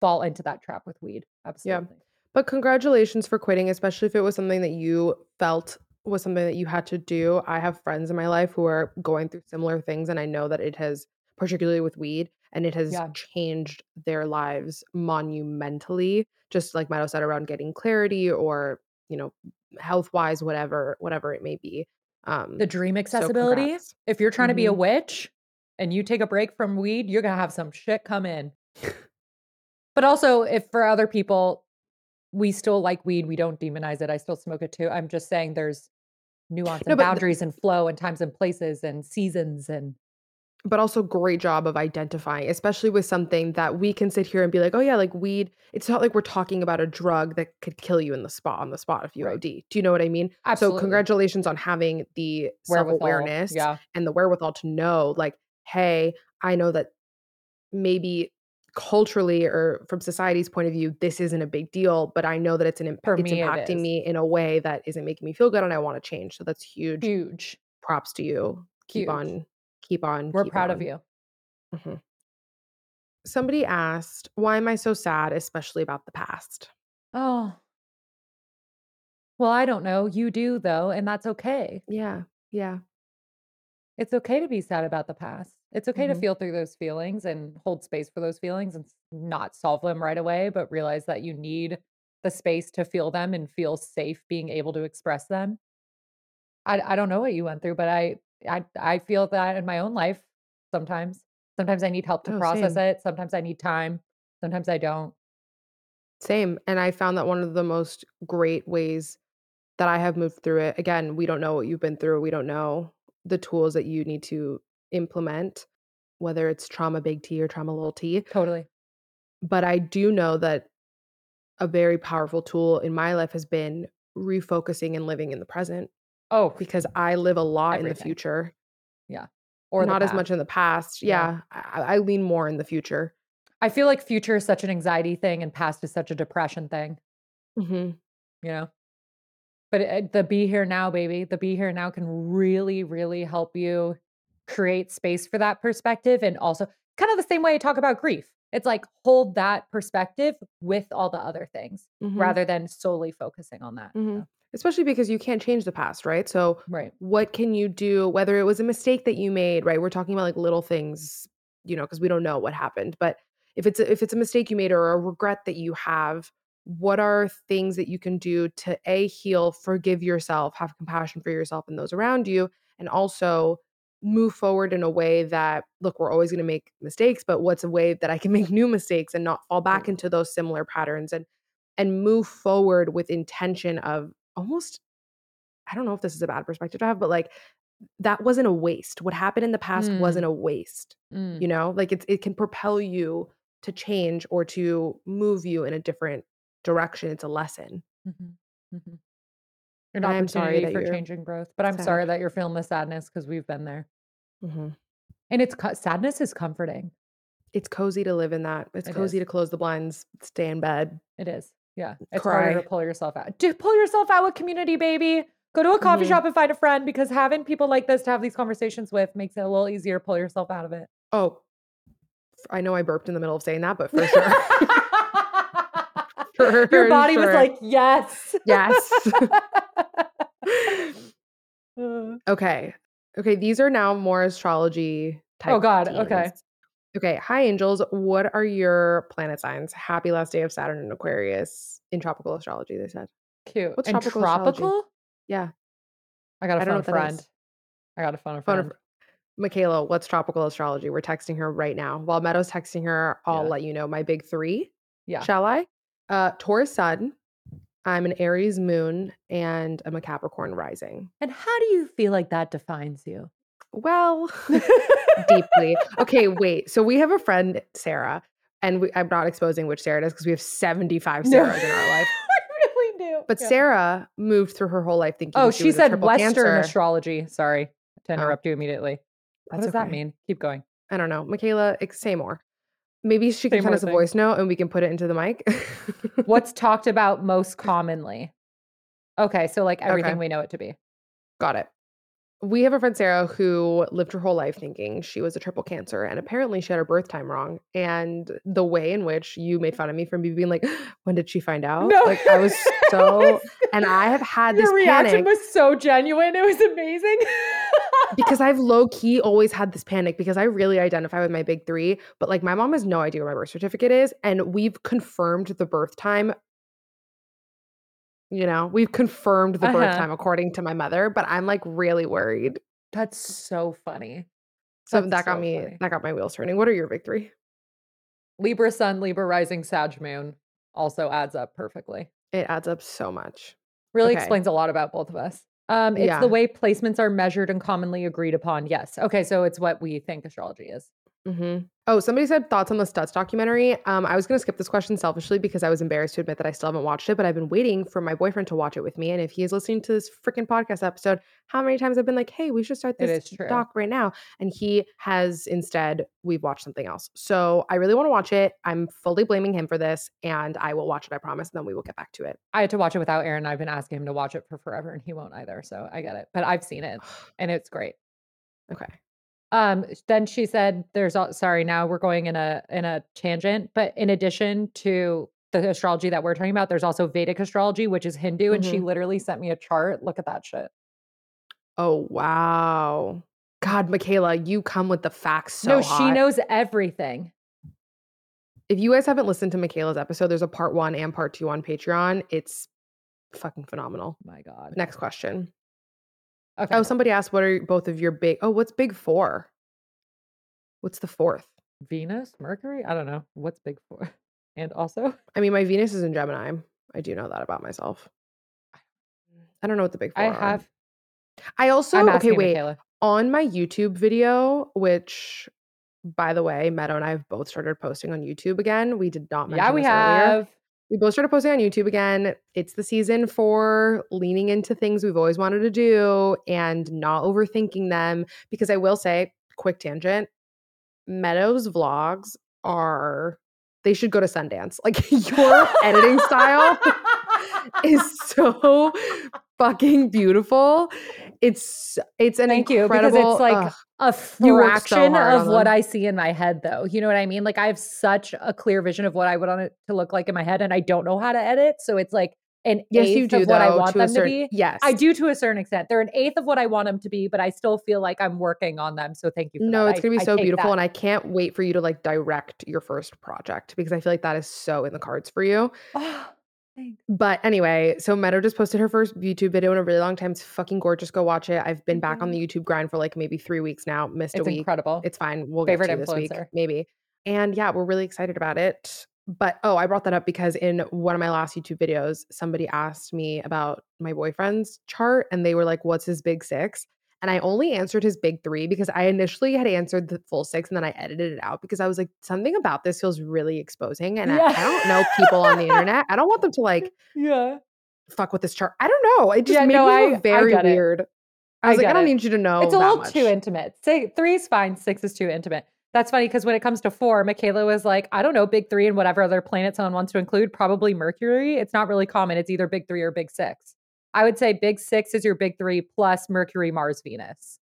fall into that trap with weed. Absolutely. Yeah. But congratulations for quitting, especially if it was something that you felt was something that you had to do. I have friends in my life who are going through similar things, and I know that it has, particularly with weed, and it has yeah. changed their lives monumentally, just like Meadow said, around getting clarity or, you know, health-wise, whatever whatever it may be. Um, the dream accessibility. So if you're trying mm-hmm. to be a witch and you take a break from weed, you're going to have some shit come in. But also, if for other people... We still like weed. We don't demonize it. I still smoke it too. I'm just saying there's nuance and no, boundaries th- and flow and times and places and seasons and. But also great job of identifying, especially with something that we can sit here and be like, oh yeah, like weed. It's not like we're talking about a drug that could kill you in the spot on the spot if you right. O D. Do you know what I mean? Absolutely. So congratulations on having the self-awareness yeah. and the wherewithal to know like, hey, I know that maybe culturally or from society's point of view, this isn't a big deal, but I know that it's an imp- it's me, impacting it me in a way that isn't making me feel good and I want to change. So that's huge. Huge. Props to you. Huge. Keep on, keep on. We're keep proud on. of you. Mm-hmm. Somebody asked, why am I so sad, especially about the past? Oh, well, I don't know. You do though. And that's okay. Yeah. Yeah. It's okay to be sad about the past. It's okay mm-hmm. to feel through those feelings and hold space for those feelings and not solve them right away, but realize that you need the space to feel them and feel safe being able to express them. I, I don't know what you went through, but I, I, I feel that in my own life sometimes. Sometimes I need help to oh, process same. it. Sometimes I need time. Sometimes I don't. Same. And I found that one of the most great ways that I have moved through it. Again, we don't know what you've been through. We don't know the tools that you need to implement, whether it's trauma big T or trauma little t. Totally. But I do know that a very powerful tool in my life has been refocusing and living in the present. Oh, because I live a lot everything. in the future. Yeah. Or not as much in the past. Yeah. yeah. I, I lean more in the future. I feel like future is such an anxiety thing and past is such a depression thing, mm-hmm. you know, but it, the be here now, baby, the be here now can really, really help you create space for that perspective. And also kind of the same way I talk about grief. It's like, hold that perspective with all the other things mm-hmm. rather than solely focusing on that. Mm-hmm. So. Especially because you can't change the past, right? So right. what can you do, whether it was a mistake that you made, right? We're talking about like little things, you know, because we don't know what happened, but if it's a, if it's a mistake you made or a regret that you have, what are things that you can do to A, heal, forgive yourself, have compassion for yourself and those around you, and also move forward in a way that, look, we're always going to make mistakes, but what's a way that I can make new mistakes and not fall back into those similar patterns and and move forward with intention of almost, I don't know if this is a bad perspective to have, but like, that wasn't a waste. What happened in the past mm. wasn't a waste, mm. you know, like it's, it can propel you to change or to move you in a different direction. It's a lesson. Mm-hmm. Mm-hmm. An opportunity I'm sorry that for you're change and growth, but I'm sad. sorry that you're feeling the sadness because we've been there. Mm-hmm. And it's sadness is comforting. It's cozy to live in that. It's it cozy is. to close the blinds, stay in bed. It is. Yeah. It's Cry. harder to pull yourself out. Do pull yourself out with community, baby. Go to a coffee mm-hmm. shop and find a friend, because having people like this to have these conversations with makes it a little easier to pull yourself out of it. Oh, I know I burped in the middle of saying that, but for sure. For Your body sure. was like, yes. Yes. Okay. Okay. These are now more astrology type. Oh God. Themes. Okay. Okay. Hi, angels. What are your planet signs? Happy last day of Saturn in Aquarius in tropical astrology, they said. Cute. What's and tropical? tropical? Yeah. I got a phone friend. I got a phone friend. Michaela, what's tropical astrology? We're texting her right now. While Meadow's texting her, I'll yeah. let you know my big three. Yeah. Shall I? Uh, Taurus sun. I'm an Aries moon and I'm a Capricorn rising. And how do you feel like that defines you? Well, deeply. Okay, wait. So we have a friend, Sarah, and we, I'm not exposing which Sarah it is because we have seventy-five Sarahs no. in our life. I really do. But yeah. Sarah moved through her whole life thinking Oh, she, she was said a Western cancer. astrology. Sorry to interrupt oh. you immediately. That's what does okay. that mean? Keep going. I don't know. Michaela, say more. Maybe she can send us a voice note and we can put it into the mic. What's talked about most commonly? Okay, so like everything okay. we know it to be. Got it. We have a friend, Sarah, who lived her whole life thinking she was a triple cancer, and apparently she had her birth time wrong. And the way in which you made fun of me from me being like, when did she find out? No. Like I was so, and I have had Your this reaction panic. was so genuine. It was amazing. Because I've low key always had this panic because I really identify with my big three, but like my mom has no idea what my birth certificate is. And we've confirmed the birth time. You know, we've confirmed the uh-huh. birth time according to my mother, but I'm like really worried. That's so funny. So That's that got so me, funny. that got my wheels turning. What are your big three? Libra sun, Libra rising, Sag moon also adds up perfectly. It adds up so much. Really okay. explains a lot about both of us. Um, it's yeah. the way placements are measured and commonly agreed upon. Yes. Okay. So it's what we think astrology is. Mm-hmm. Oh, somebody said thoughts on the Stutz documentary. Um, I was going to skip this question selfishly because I was embarrassed to admit that I still haven't watched it, but I've been waiting for my boyfriend to watch it with me. And if he is listening to this freaking podcast episode, how many times I've been like, hey, we should start this doc right now. And he has instead, we've watched something else. So I really want to watch it. I'm fully blaming him for this, and I will watch it, I promise. And then we will get back to it. I had to watch it without Aaron. I've been asking him to watch it for forever and he won't either. So I get it, but I've seen it and it's great. Okay. Um, then she said, there's all, sorry, now we're going in a, in a tangent, but in addition to the astrology that we're talking about, there's also Vedic astrology, which is Hindu. Mm-hmm. And she literally sent me a chart. Look at that shit. Oh, wow. God, Michaela, you come with the facts. So no, hot. She knows everything. If you guys haven't listened to Michaela's episode, there's a part one and part two on Patreon. It's fucking phenomenal. My God. Next question. Okay. Oh, somebody asked, what are both of your big... Oh, what's big four? What's the fourth? Venus? Mercury? I don't know. What's big four? And also? I mean, my Venus is in Gemini. I do know that about myself. I don't know what the big four I are. I have... I also... I'm okay, wait. Michaela. On my YouTube video, which, by the way, Meadow and I have both started posting on YouTube again. We did not mention yeah, we this have. Earlier. We both started posting on YouTube again. It's the season for leaning into things we've always wanted to do and not overthinking them. Because I will say, quick tangent, Meadow's vlogs are, they should go to Sundance. Like, your editing style is so fucking beautiful. It's it's an Thank incredible. You, because it's like uh, a fraction so of what I see in my head, though. You know what I mean? Like, I have such a clear vision of what I would want it to look like in my head, and I don't know how to edit. So it's like an yes, eighth you do, of what though, I want to them certain, to be. Yes, I do to a certain extent. They're an eighth of what I want them to be, but I still feel like I'm working on them. So thank you. For no, that. It's gonna be I, so I beautiful, that. And I can't wait for you to like direct your first project because I feel like that is so in the cards for you. But anyway, so Meadow just posted her first YouTube video in a really long time. It's fucking gorgeous. Go watch it. I've been mm-hmm. back on the YouTube grind for like maybe three weeks now. Missed it's a week. Incredible. It's fine. We'll Favorite get to influencer. This week. Maybe. And yeah, we're really excited about it. But oh, I brought that up because in one of my last YouTube videos, somebody asked me about my boyfriend's chart and they were like, what's his big six? And I only answered his big three because I initially had answered the full six and then I edited it out because I was like, something about this feels really exposing. And yeah. I, I don't know people on the internet. I don't want them to like yeah. fuck with this chart. I don't know. It just yeah, made no, me I, very I weird. It. I was I like, I don't it. need you to know. It's a little much. too intimate. Say, three is fine. Six is too intimate. That's funny because when it comes to four, Michaela was like, I don't know, big three and whatever other planet someone wants to include, probably Mercury. It's not really common. It's either big three or big six. I would say big six is your big three plus Mercury, Mars, Venus.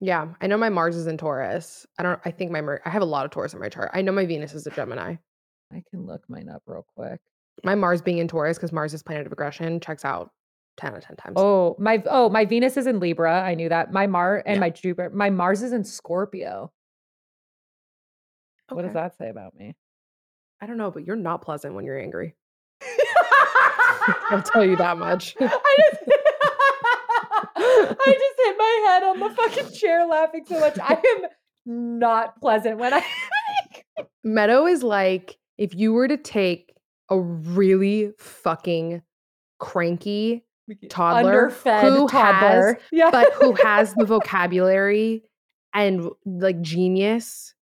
Yeah. I know my Mars is in Taurus. I don't, I think my, Mer- I have a lot of Taurus in my chart. I know my Venus is a Gemini. I can look mine up real quick. My Mars being in Taurus because Mars is planet of aggression checks out ten out of ten times. Oh, my, oh, my Venus is in Libra. I knew that. My Mars and yeah. my Jupiter, my Mars is in Scorpio. Okay. What does that say about me? I don't know, but you're not pleasant when you're angry. I'll tell you that much. I just, I just hit my head on the fucking chair laughing so much. I am not pleasant when I... Meadow is like, if you were to take a really fucking cranky toddler Underfed who toddler. has, yeah. but who has the vocabulary and like genius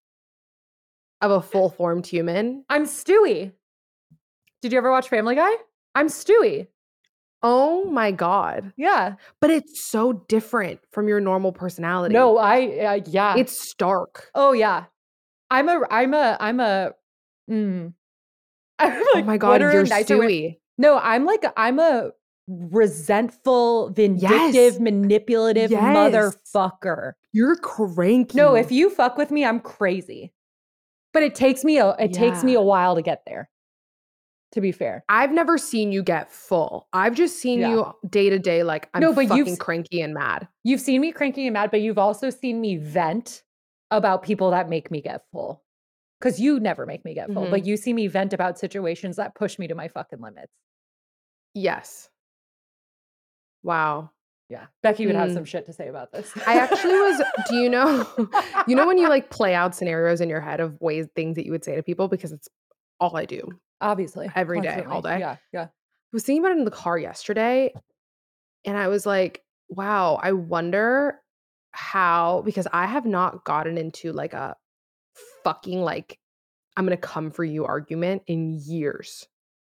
of a full-formed human. I'm Stewie. Did you ever watch Family Guy? I'm Stewie. Oh my God. Yeah. But it's so different from your normal personality. No, I, uh, yeah. It's stark. Oh yeah. I'm a, I'm a, I'm a, mm. I'm like, oh my God, you're Stewie. With, no, I'm like, I'm a resentful, vindictive, yes. manipulative yes. motherfucker. You're cranky. No, if you fuck with me, I'm crazy. But it takes me, a, it yeah. takes me a while to get there. To be fair. I've never seen you get full. I've just seen yeah. you day to day like I'm no, but fucking cranky and mad. You've seen me cranky and mad, but you've also seen me vent about people that make me get full. Because you never make me get full, mm-hmm. but you see me vent about situations that push me to my fucking limits. Yes. Wow. Yeah. Becky would mm. have some shit to say about this. I actually was, do you know, you know when you like play out scenarios in your head of ways, things that you would say to people because it's all I do. Obviously. Every constantly. day, all day. Yeah, yeah. I was thinking about it in the car yesterday and I was like, wow, I wonder how, because I have not gotten into like a fucking like, I'm going to come for you argument in years.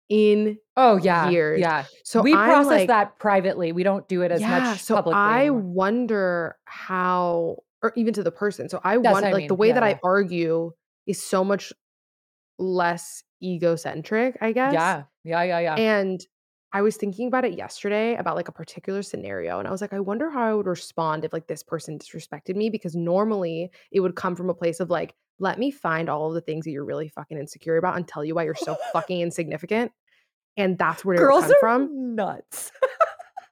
In oh yeah years. Yeah. So we I'm process like, that privately. We don't do it as yeah, much so publicly. I anymore. wonder how, or even to the person. So I wonder, like I mean. the way yeah, that yeah. I argue is so much less egocentric, I guess. Yeah. Yeah. Yeah. Yeah. And I was thinking about it yesterday about like a particular scenario. And I was like, I wonder how I would respond if like this person disrespected me, because normally it would come from a place of like, let me find all of the things that you're really fucking insecure about and tell you why you're so fucking insignificant. And that's where it Girls would come are from. Nuts.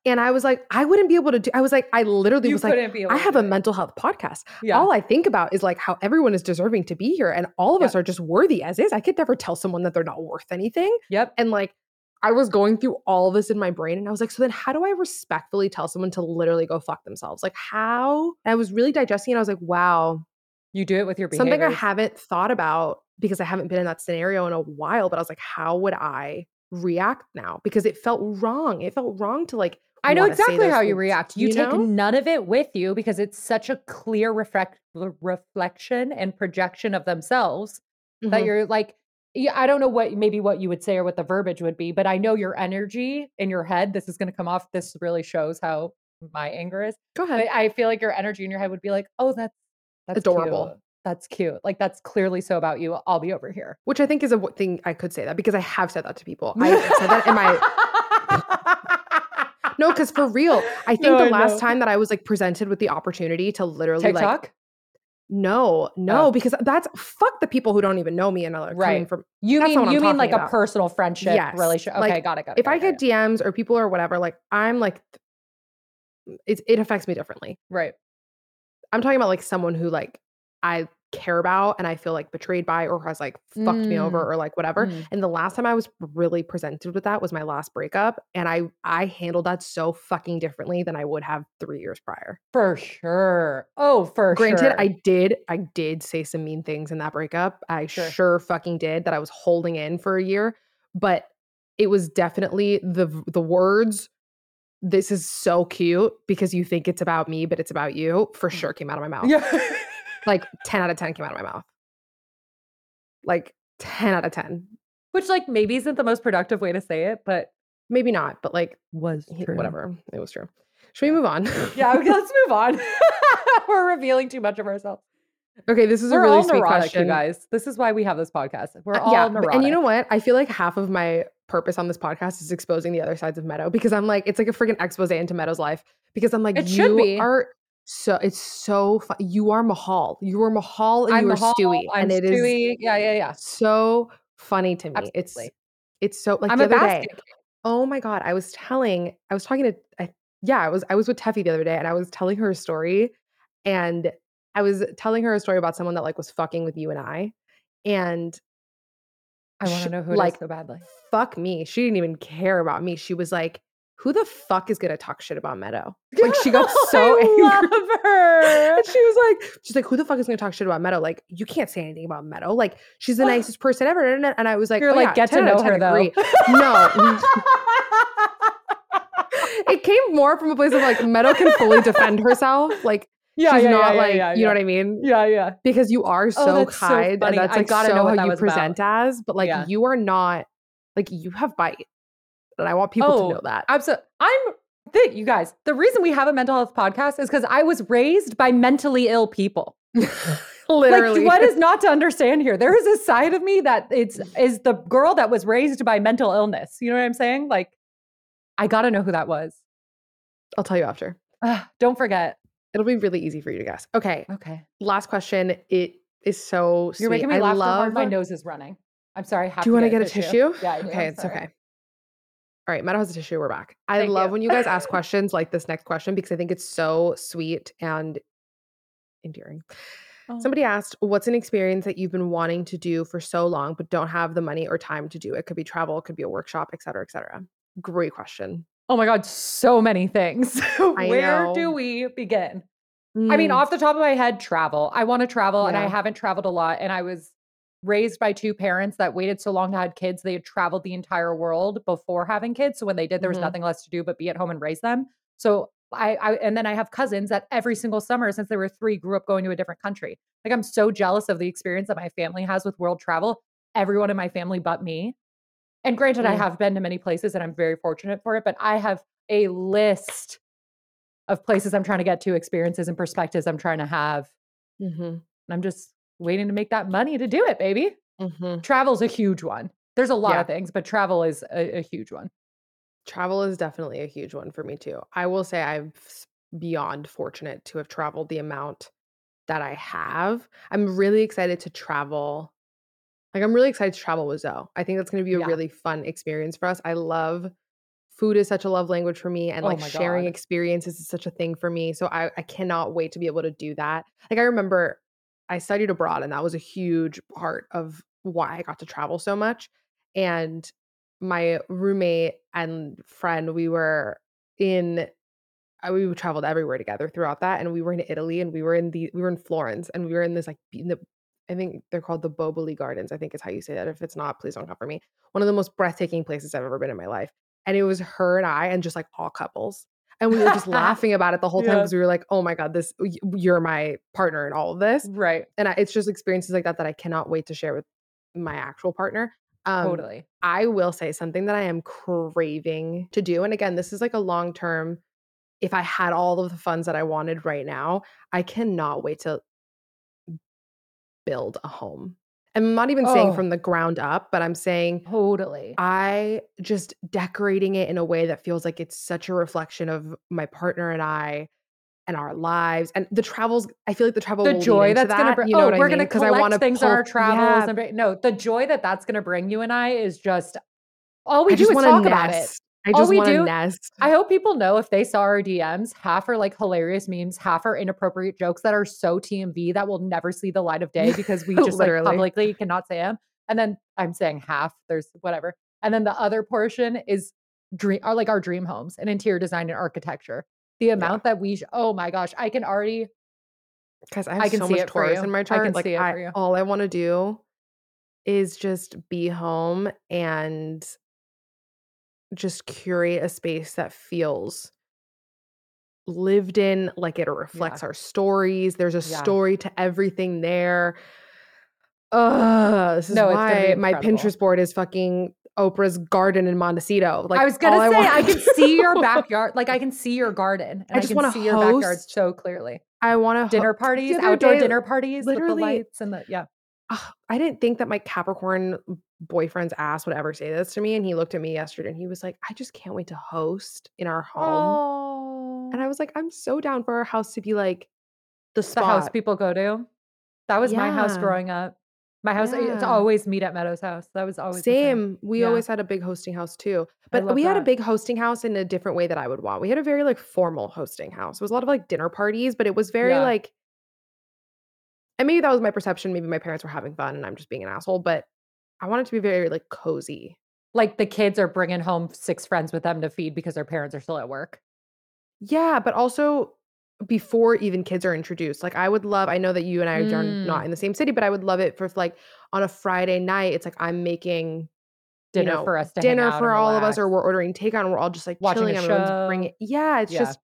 And I was like, I wouldn't be able to do, I was like, I literally you was like, I have a mental health podcast. Yeah. All I think about is like how everyone is deserving to be here. And all of yeah. us are just worthy as is. I could never tell someone that they're not worth anything. Yep. And like, I was going through all of this in my brain and I was like, so then how do I respectfully tell someone to literally go fuck themselves? Like how? And I was really digesting and I was like, wow. You do it with your behaviors. Something I haven't thought about because I haven't been in that scenario in a while, but I was like, how would I react now? Because it felt wrong. It felt wrong to like, I know exactly how things. you react. You, you take know? none of it with you because it's such a clear reflect- reflection and projection of themselves mm-hmm. that you're like, yeah, I don't know what maybe what you would say or what the verbiage would be, but I know your energy in your head. This is going to come off. This really shows how my anger is. Go ahead. But I feel like your energy in your head would be like, oh, that's that's adorable. Cute. That's cute. Like that's clearly so about you. I'll be over here. Which I think is a w- thing I could say that because I have said that to people. I said that in my no, because for real, I think no, the last no. time that I was like presented with the opportunity to literally TikTok? like. No, no, oh. because that's fuck the people who don't even know me and are right. coming from. You mean you mean like about. a personal friendship yes. relationship? Okay, like, got it. Got it. If got I it, get yeah. D Ms or people or whatever, like I'm like, it it affects me differently. Right. I'm talking about like someone who like I care about and I feel like betrayed by or has like fucked mm. me over or like whatever. Mm. And the last time I was really presented with that was my last breakup. And I, I handled that so fucking differently than I would have three years prior. For sure. Oh, for Granted, sure. Granted, I did, I did say some mean things in that breakup. I sure. sure fucking did that I was holding in for a year, but it was definitely the, the words, this is so cute because you think it's about me, but it's about you for sure came out of my mouth. Yeah. Like ten out of ten came out of my mouth. Like ten out of ten. Which like maybe isn't the most productive way to say it, but maybe not. But like was true. Whatever. It was true. Should we move on? Yeah, okay, let's move on. We're revealing too much of ourselves. Okay, this is We're a really all sweet neurotic, question, you guys. This is why we have this podcast. We're all uh, yeah, neurotic. And you know what? I feel like half of my purpose on this podcast is exposing the other sides of Meadow because I'm like, it's like a freaking expose into Meadow's life because I'm like, it you be. are. So it's so fun. You are Mahal. You are Mahal and I'm you are Mahal, Stewie. I'm and it Stewie. is yeah, yeah, yeah. so funny to me. Absolutely. It's it's so like I'm the other day. Kid. Oh my God. I was telling, I was talking to I, yeah, I was I was with Teffy the other day and I was telling her a story. And I was telling her a story about someone that like was fucking with you and I. And I want to know who it like, is so badly. Fuck me. She didn't even care about me. She was like, who the fuck is going to talk shit about Meadow? Like she got so angry. I love her. And she was like, she's like, who the fuck is going to talk shit about Meadow? Like you can't say anything about Meadow. Like she's the nicest person ever. And I was like, you're oh, like, yeah, get to know her though. No. It came more from a place of like Meadow can fully defend herself. Like yeah, she's yeah, not yeah, like, yeah, yeah, you know yeah. what I mean? Yeah, yeah. Because you are so oh, kind so and that's like so know how you present about. as, but like yeah. you are not, like you have bite. And I want people oh, to know that. Absolutely. I'm that you guys, the reason we have a mental health podcast is because I was raised by mentally ill people. Literally. Like, what is not to understand here? There is a side of me that it's is the girl that was raised by mental illness. You know what I'm saying? Like, I gotta know who that was. I'll tell you after. Uh, don't forget. It'll be really easy for you to guess. Okay. Okay. Last question. It is so sweet. You're making me I laugh love... so hard. My nose is running. I'm sorry. Have do you want to get, get a tissue? tissue? Yeah, I do. Okay, it's okay. All right, Meadow has a tissue. We're back. I Thank love you. when you guys ask questions like this next question because I think it's so sweet and endearing. Oh. Somebody asked, what's an experience that you've been wanting to do for so long but don't have the money or time to do? It could be travel, it could be a workshop, et cetera, et cetera. Great question. Oh my God, so many things. Where know. do we begin? Mm. I mean, off the top of my head, travel. I want to travel yeah. and I haven't traveled a lot and I was raised by two parents that waited so long to have kids. They had traveled the entire world before having kids. So when they did, there was mm-hmm. nothing less to do but be at home and raise them. So I, I and then I have cousins that every single summer since they were three grew up going to a different country. Like, I'm so jealous of the experience that my family has with world travel. Everyone in my family but me. And granted, yeah. I have been to many places and I'm very fortunate for it, but I have a list of places I'm trying to get to, experiences and perspectives I'm trying to have. Mm-hmm. And I'm just waiting to make that money to do it, baby. Mm-hmm. Travel's a huge one. There's a lot yeah. of things, but travel is a, a huge one. Travel is definitely a huge one for me too. I will say I'm beyond fortunate to have traveled the amount that I have. I'm really excited to travel. Like, I'm really excited to travel with Zoe. I think that's going to be a yeah. really fun experience for us. I love food is such a love language for me, and oh like sharing God. experiences is such a thing for me. So I, I cannot wait to be able to do that. Like, I remember I studied abroad, and that was a huge part of why I got to travel so much. And my roommate and friend, we were in, we traveled everywhere together throughout that. And we were in Italy, and we were in the, we were in Florence, and we were in this like, in the, I think they're called the Boboli Gardens, I think is how you say that. If it's not, please don't come for me. One of the most breathtaking places I've ever been in my life. And it was her and I, and just like all couples. And we were just laughing about it the whole time, because yeah. we were like, oh my God, this, you're my partner in all of this. Right. And I, it's just experiences like that that I cannot wait to share with my actual partner. Um, totally. I will say something that I am craving to do. And again, this is like a long-term, if I had all of the funds that I wanted right now, I cannot wait to build a home. And I'm not even oh. saying from the ground up, but I'm saying totally. I just decorating it in a way that feels like it's such a reflection of my partner and I and our lives and the travels. I feel like the travel, the will joy that's that, going to bring. You know oh, what we're I mean? Going to collect I wanna things pull, on our travels. Yeah. And bring, no, the joy that that's going to bring you and I is just all we I do is talk nest. about it. I just want to nest. I hope people know, if they saw our D Ms, half are like hilarious memes, half are inappropriate jokes that are so T M V that will never see the light of day because we just like publicly cannot say them. And then I'm saying half, there's whatever. And then the other portion is dream, are like our dream homes and interior design and architecture. The amount yeah. that we, sh- oh my gosh, I can already, because I have I can so much Taurus in my chart. I can like, see it I, for you. All I want to do is just be home and just curate a space that feels lived in, like it reflects yeah. our stories. There's a yeah. story to everything there. Ugh, this is no, why my Pinterest board is fucking Oprah's garden in Montecito. Like, I was gonna say, I, I can see your backyard. Like, I can see your garden. And I just want to see your backyard so clearly. I want to dinner ho- parties, outdoor day, dinner parties, with the lights and the yeah. I didn't think that my Capricorn boyfriend's ass would ever say this to me. And he looked at me yesterday and he was like, I just can't wait to host in our home. Oh. And I was like, I'm so down for our house to be like the spot. The house people go to. That was yeah. my house growing up. My house, yeah. it's always meet at Meadow's house. That was always same. We yeah. always had a big hosting house too. But we that. had a big hosting house in a different way that I would want. We had a very like formal hosting house. It was a lot of like dinner parties, but it was very yeah. like, and maybe that was my perception. Maybe my parents were having fun and I'm just being an asshole, but I want it to be very like cozy. Like the kids are bringing home six friends with them to feed because their parents are still at work. Yeah. But also before even kids are introduced, like I would love, I know that you and I mm. are not in the same city, but I would love it for like on a Friday night, it's like I'm making dinner you know, for us, to dinner for all relax. of us, or we're ordering takeout. We're all just like watching chilling. A show. Bring it. Yeah. It's yeah. just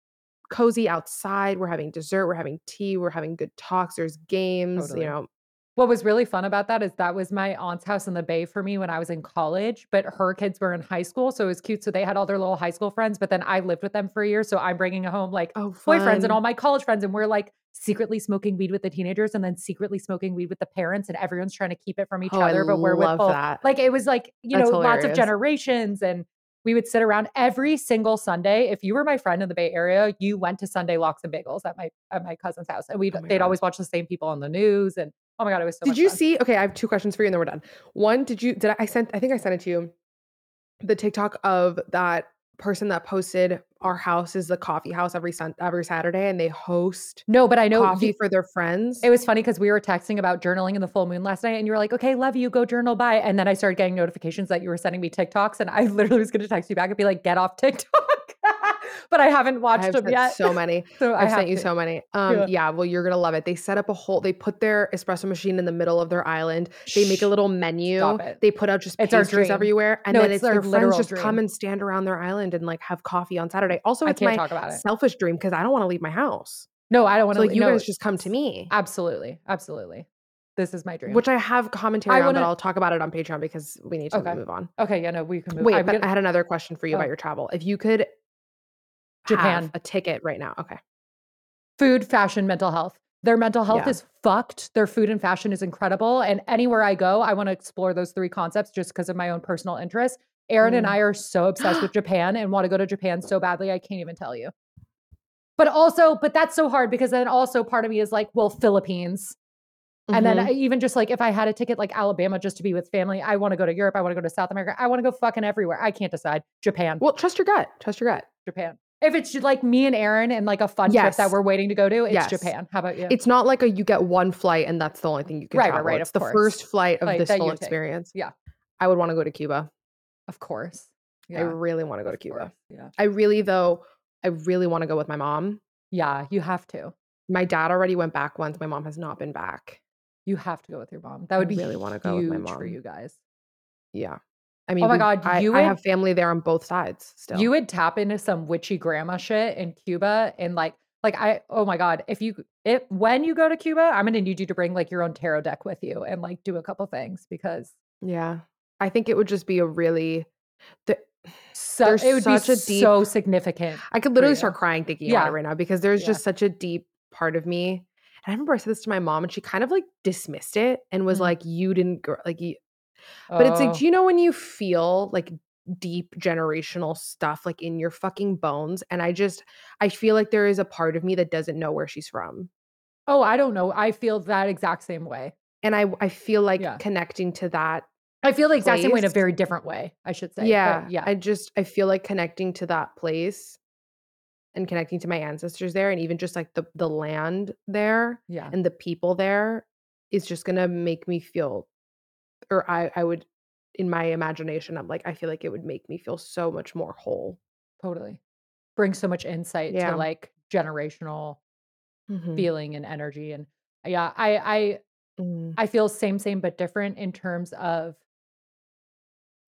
cozy outside. We're having dessert. We're having tea. We're having good talks. There's games, totally. you know. What was really fun about that is that was my aunt's house in the Bay for me when I was in college, but her kids were in high school. So it was cute. So they had all their little high school friends, but then I lived with them for a year. So I'm bringing home like oh, boyfriends and all my college friends. And we're like secretly smoking weed with the teenagers and then secretly smoking weed with the parents, and everyone's trying to keep it from each oh, other. I but we're with both. That. Like it was like, you That's know, hilarious. Lots of generations, and we would sit around every single Sunday. If you were my friend in the Bay Area, you went to Sunday Locks and Bagels at my at my cousin's house, and we oh they'd God. always watch the same people on the news. And oh my God, it was so. Did much you fun. see? Okay, I have two questions for you, and then we're done. One, did you? Did I, I sent? I think I sent it to you. The TikTok of that person that posted our house is the coffee house every sun, every Saturday, and they host no, but I know coffee you, for their friends. It was funny because we were texting about journaling in the full moon last night, and you were like, "Okay, love you, go journal, bye." And then I started getting notifications that you were sending me TikToks, and I literally was going to text you back and be like, "Get off TikTok." but I haven't watched I've them sent yet. So many. So I've I sent you to. so many. Um, yeah. yeah, well, you're going to love it. They set up a whole, they put their espresso machine in the middle of their island. They make a little menu. Stop it. They put out just it's pastries everywhere. And no, then it's, it's their, their friends just dream. come and stand around their island and like have coffee on Saturday. Also, it's I can't my talk about it. selfish dream because I don't want to leave my house. No, I don't want to. So, like, you no, guys just come to me. Absolutely. Absolutely. This is my dream. Which I have commentary I on, wanna... but I'll talk about it on Patreon because we need to okay. move on. Okay. Yeah, no, we can move on. Wait, I'm but gonna... I had another question for you oh. about your travel. If you could Japan. have a ticket right now. Okay. Food, fashion, mental health. Their mental health yeah. is fucked. Their food and fashion is incredible. And anywhere I go, I want to explore those three concepts just because of my own personal interest. Erin mm. and I are so obsessed with Japan and want to go to Japan so badly. I can't even tell you. But also, but that's so hard because then also part of me is like, well, Philippines. And mm-hmm. then I, even just like if I had a ticket like Alabama just to be with family, I want to go to Europe. I want to go to South America. I want to go fucking everywhere. I can't decide. Japan. Well, trust your gut. Trust your gut. Japan. If it's like me and Erin and like a fun yes. trip that we're waiting to go to, it's yes. Japan. How about you? It's not like a you get one flight and that's the only thing you can right, travel. Right, right, It's of the course. first flight of like, this whole experience. Yeah. I would want to go to Cuba. Of course. Yeah. I really want to go to Cuba. Yeah. I really though, I really want to go with my mom. Yeah, you have to. My dad already went back once. My mom has not been back. You have to go with your mom. That would be I really want to go with my mom for you guys. Yeah, I mean, oh my we, god, you I, would, I have family there on both sides. Still, you would tap into some witchy grandma shit in Cuba, and like, like I, oh my god, if you, if when you go to Cuba, I'm gonna need you to bring like your own tarot deck with you and like do a couple things because yeah, I think it would just be a really, the, so it would such be a deep, so significant. I could literally start crying thinking yeah. about it right now because there's yeah. just such a deep part of me. I remember I said this to my mom and she kind of like dismissed it and was mm-hmm. like, you didn't grow like you. But oh. it's like, do you know when you feel like deep generational stuff like in your fucking bones? And I just, I feel like there is a part of me that doesn't know where she's from. Oh, I don't know. I feel that exact same way. And I, I feel like yeah. connecting to that. I feel the exact place. same way in a very different way, I should say. Yeah. But, yeah. I just, I feel like connecting to that place and connecting to my ancestors there and even just like the the land there yeah. and the people there is just going to make me feel, or I, I would, in my imagination, I'm like, I feel like it would make me feel so much more whole. Totally. Bring so much insight yeah. to like generational mm-hmm. feeling and energy. And yeah, I, I, mm. I feel same, same, but different in terms of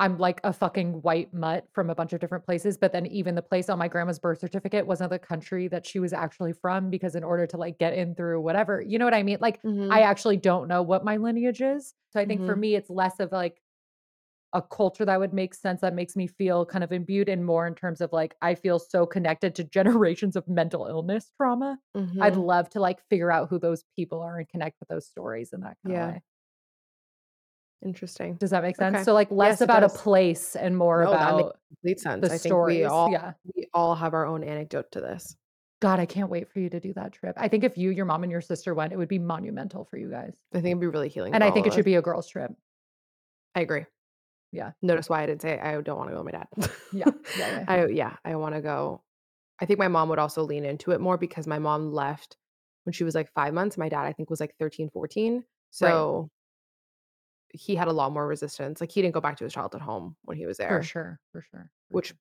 I'm like a fucking white mutt from a bunch of different places. But then even the place on my grandma's birth certificate wasn't the country that she was actually from because in order to like get in through whatever, you know what I mean? Like mm-hmm. I actually don't know what my lineage is. So I think mm-hmm. for me, it's less of like a culture that would make sense, that makes me feel kind of imbued, and more in terms of like, I feel so connected to generations of mental illness trauma. Mm-hmm. I'd love to like figure out who those people are and connect with those stories in that kind yeah. of way. Interesting. Does that make sense? Okay. So like less yes, about a place and more no, about that makes complete sense. The I stories. Think we all, yeah. we all have our own anecdote to this. God, I can't wait for you to do that trip. I think if you, your mom and your sister went, it would be monumental for you guys. I think it'd be really healing. And I think it should be a girls trip. I agree. Yeah. Notice why I didn't say I don't want to go with my dad. yeah. yeah. Yeah. I, yeah, I want to go. I think my mom would also lean into it more because my mom left when she was like five months. My dad, I think, was like thirteen, fourteen. So. Right. He had a lot more resistance. Like he didn't go back to his childhood home when he was there. For sure. For sure. For which sure.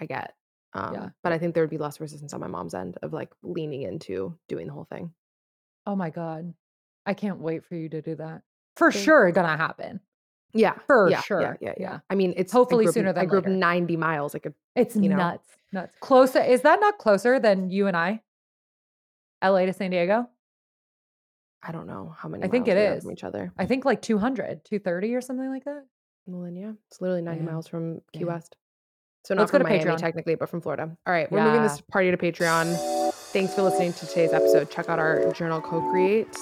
I get. Um, yeah. But I think there would be less resistance on my mom's end of like leaning into doing the whole thing. Oh my God. I can't wait for you to do that. For Thanks. sure. Gonna happen. Yeah. For yeah, sure. Yeah yeah, yeah. yeah. I mean, it's hopefully sooner up, than I grew later. up ninety miles. Like a, it's you know. nuts. Nuts. Closer. Is that not closer than you and I? L A to San Diego? I don't know how many I miles think it is from each other. I think like two hundred, two thirty or something like that. Well, then, yeah. It's literally ninety yeah. miles from Key yeah. West. So not Let's from go to Miami Patreon. technically, but from Florida. All right. We're yeah. moving this party to Patreon. Thanks for listening to today's episode. Check out our journal CoCreate.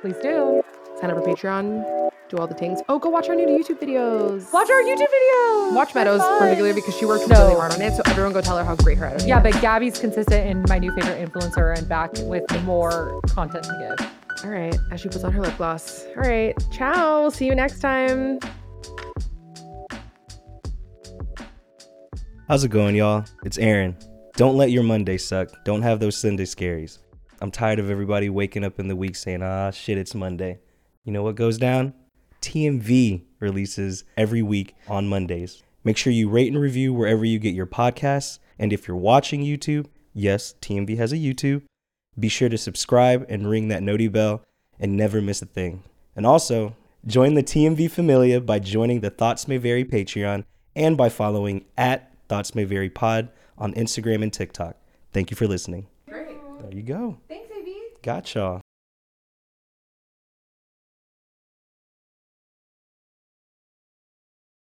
Please do. Sign up for Patreon. Do all the things. Oh, go watch our new YouTube videos. Watch our YouTube videos. Watch Meadow's particularly because she worked no. really hard on it. So everyone go tell her how great her editing yeah, is. Yeah, but Gabby's consistent and my new favorite influencer and back with more content to give. All right. As she puts on her lip gloss. All right. Ciao. We'll see you next time. How's it going, y'all? It's Erin. Don't let your Monday suck. Don't have those Sunday scaries. I'm tired of everybody waking up in the week saying, ah, shit, it's Monday. You know what goes down? T M V releases every week on Mondays. Make sure you rate and review wherever you get your podcasts. And if you're watching YouTube, yes, T M V has a YouTube. Be sure to subscribe and ring that noti bell and never miss a thing. And also, join the T M V Familia by joining the Thoughts May Vary Patreon and by following at Thoughts May Vary Pod on Instagram and TikTok. Thank you for listening. Great. There you go. Thanks, A B. Got y'all.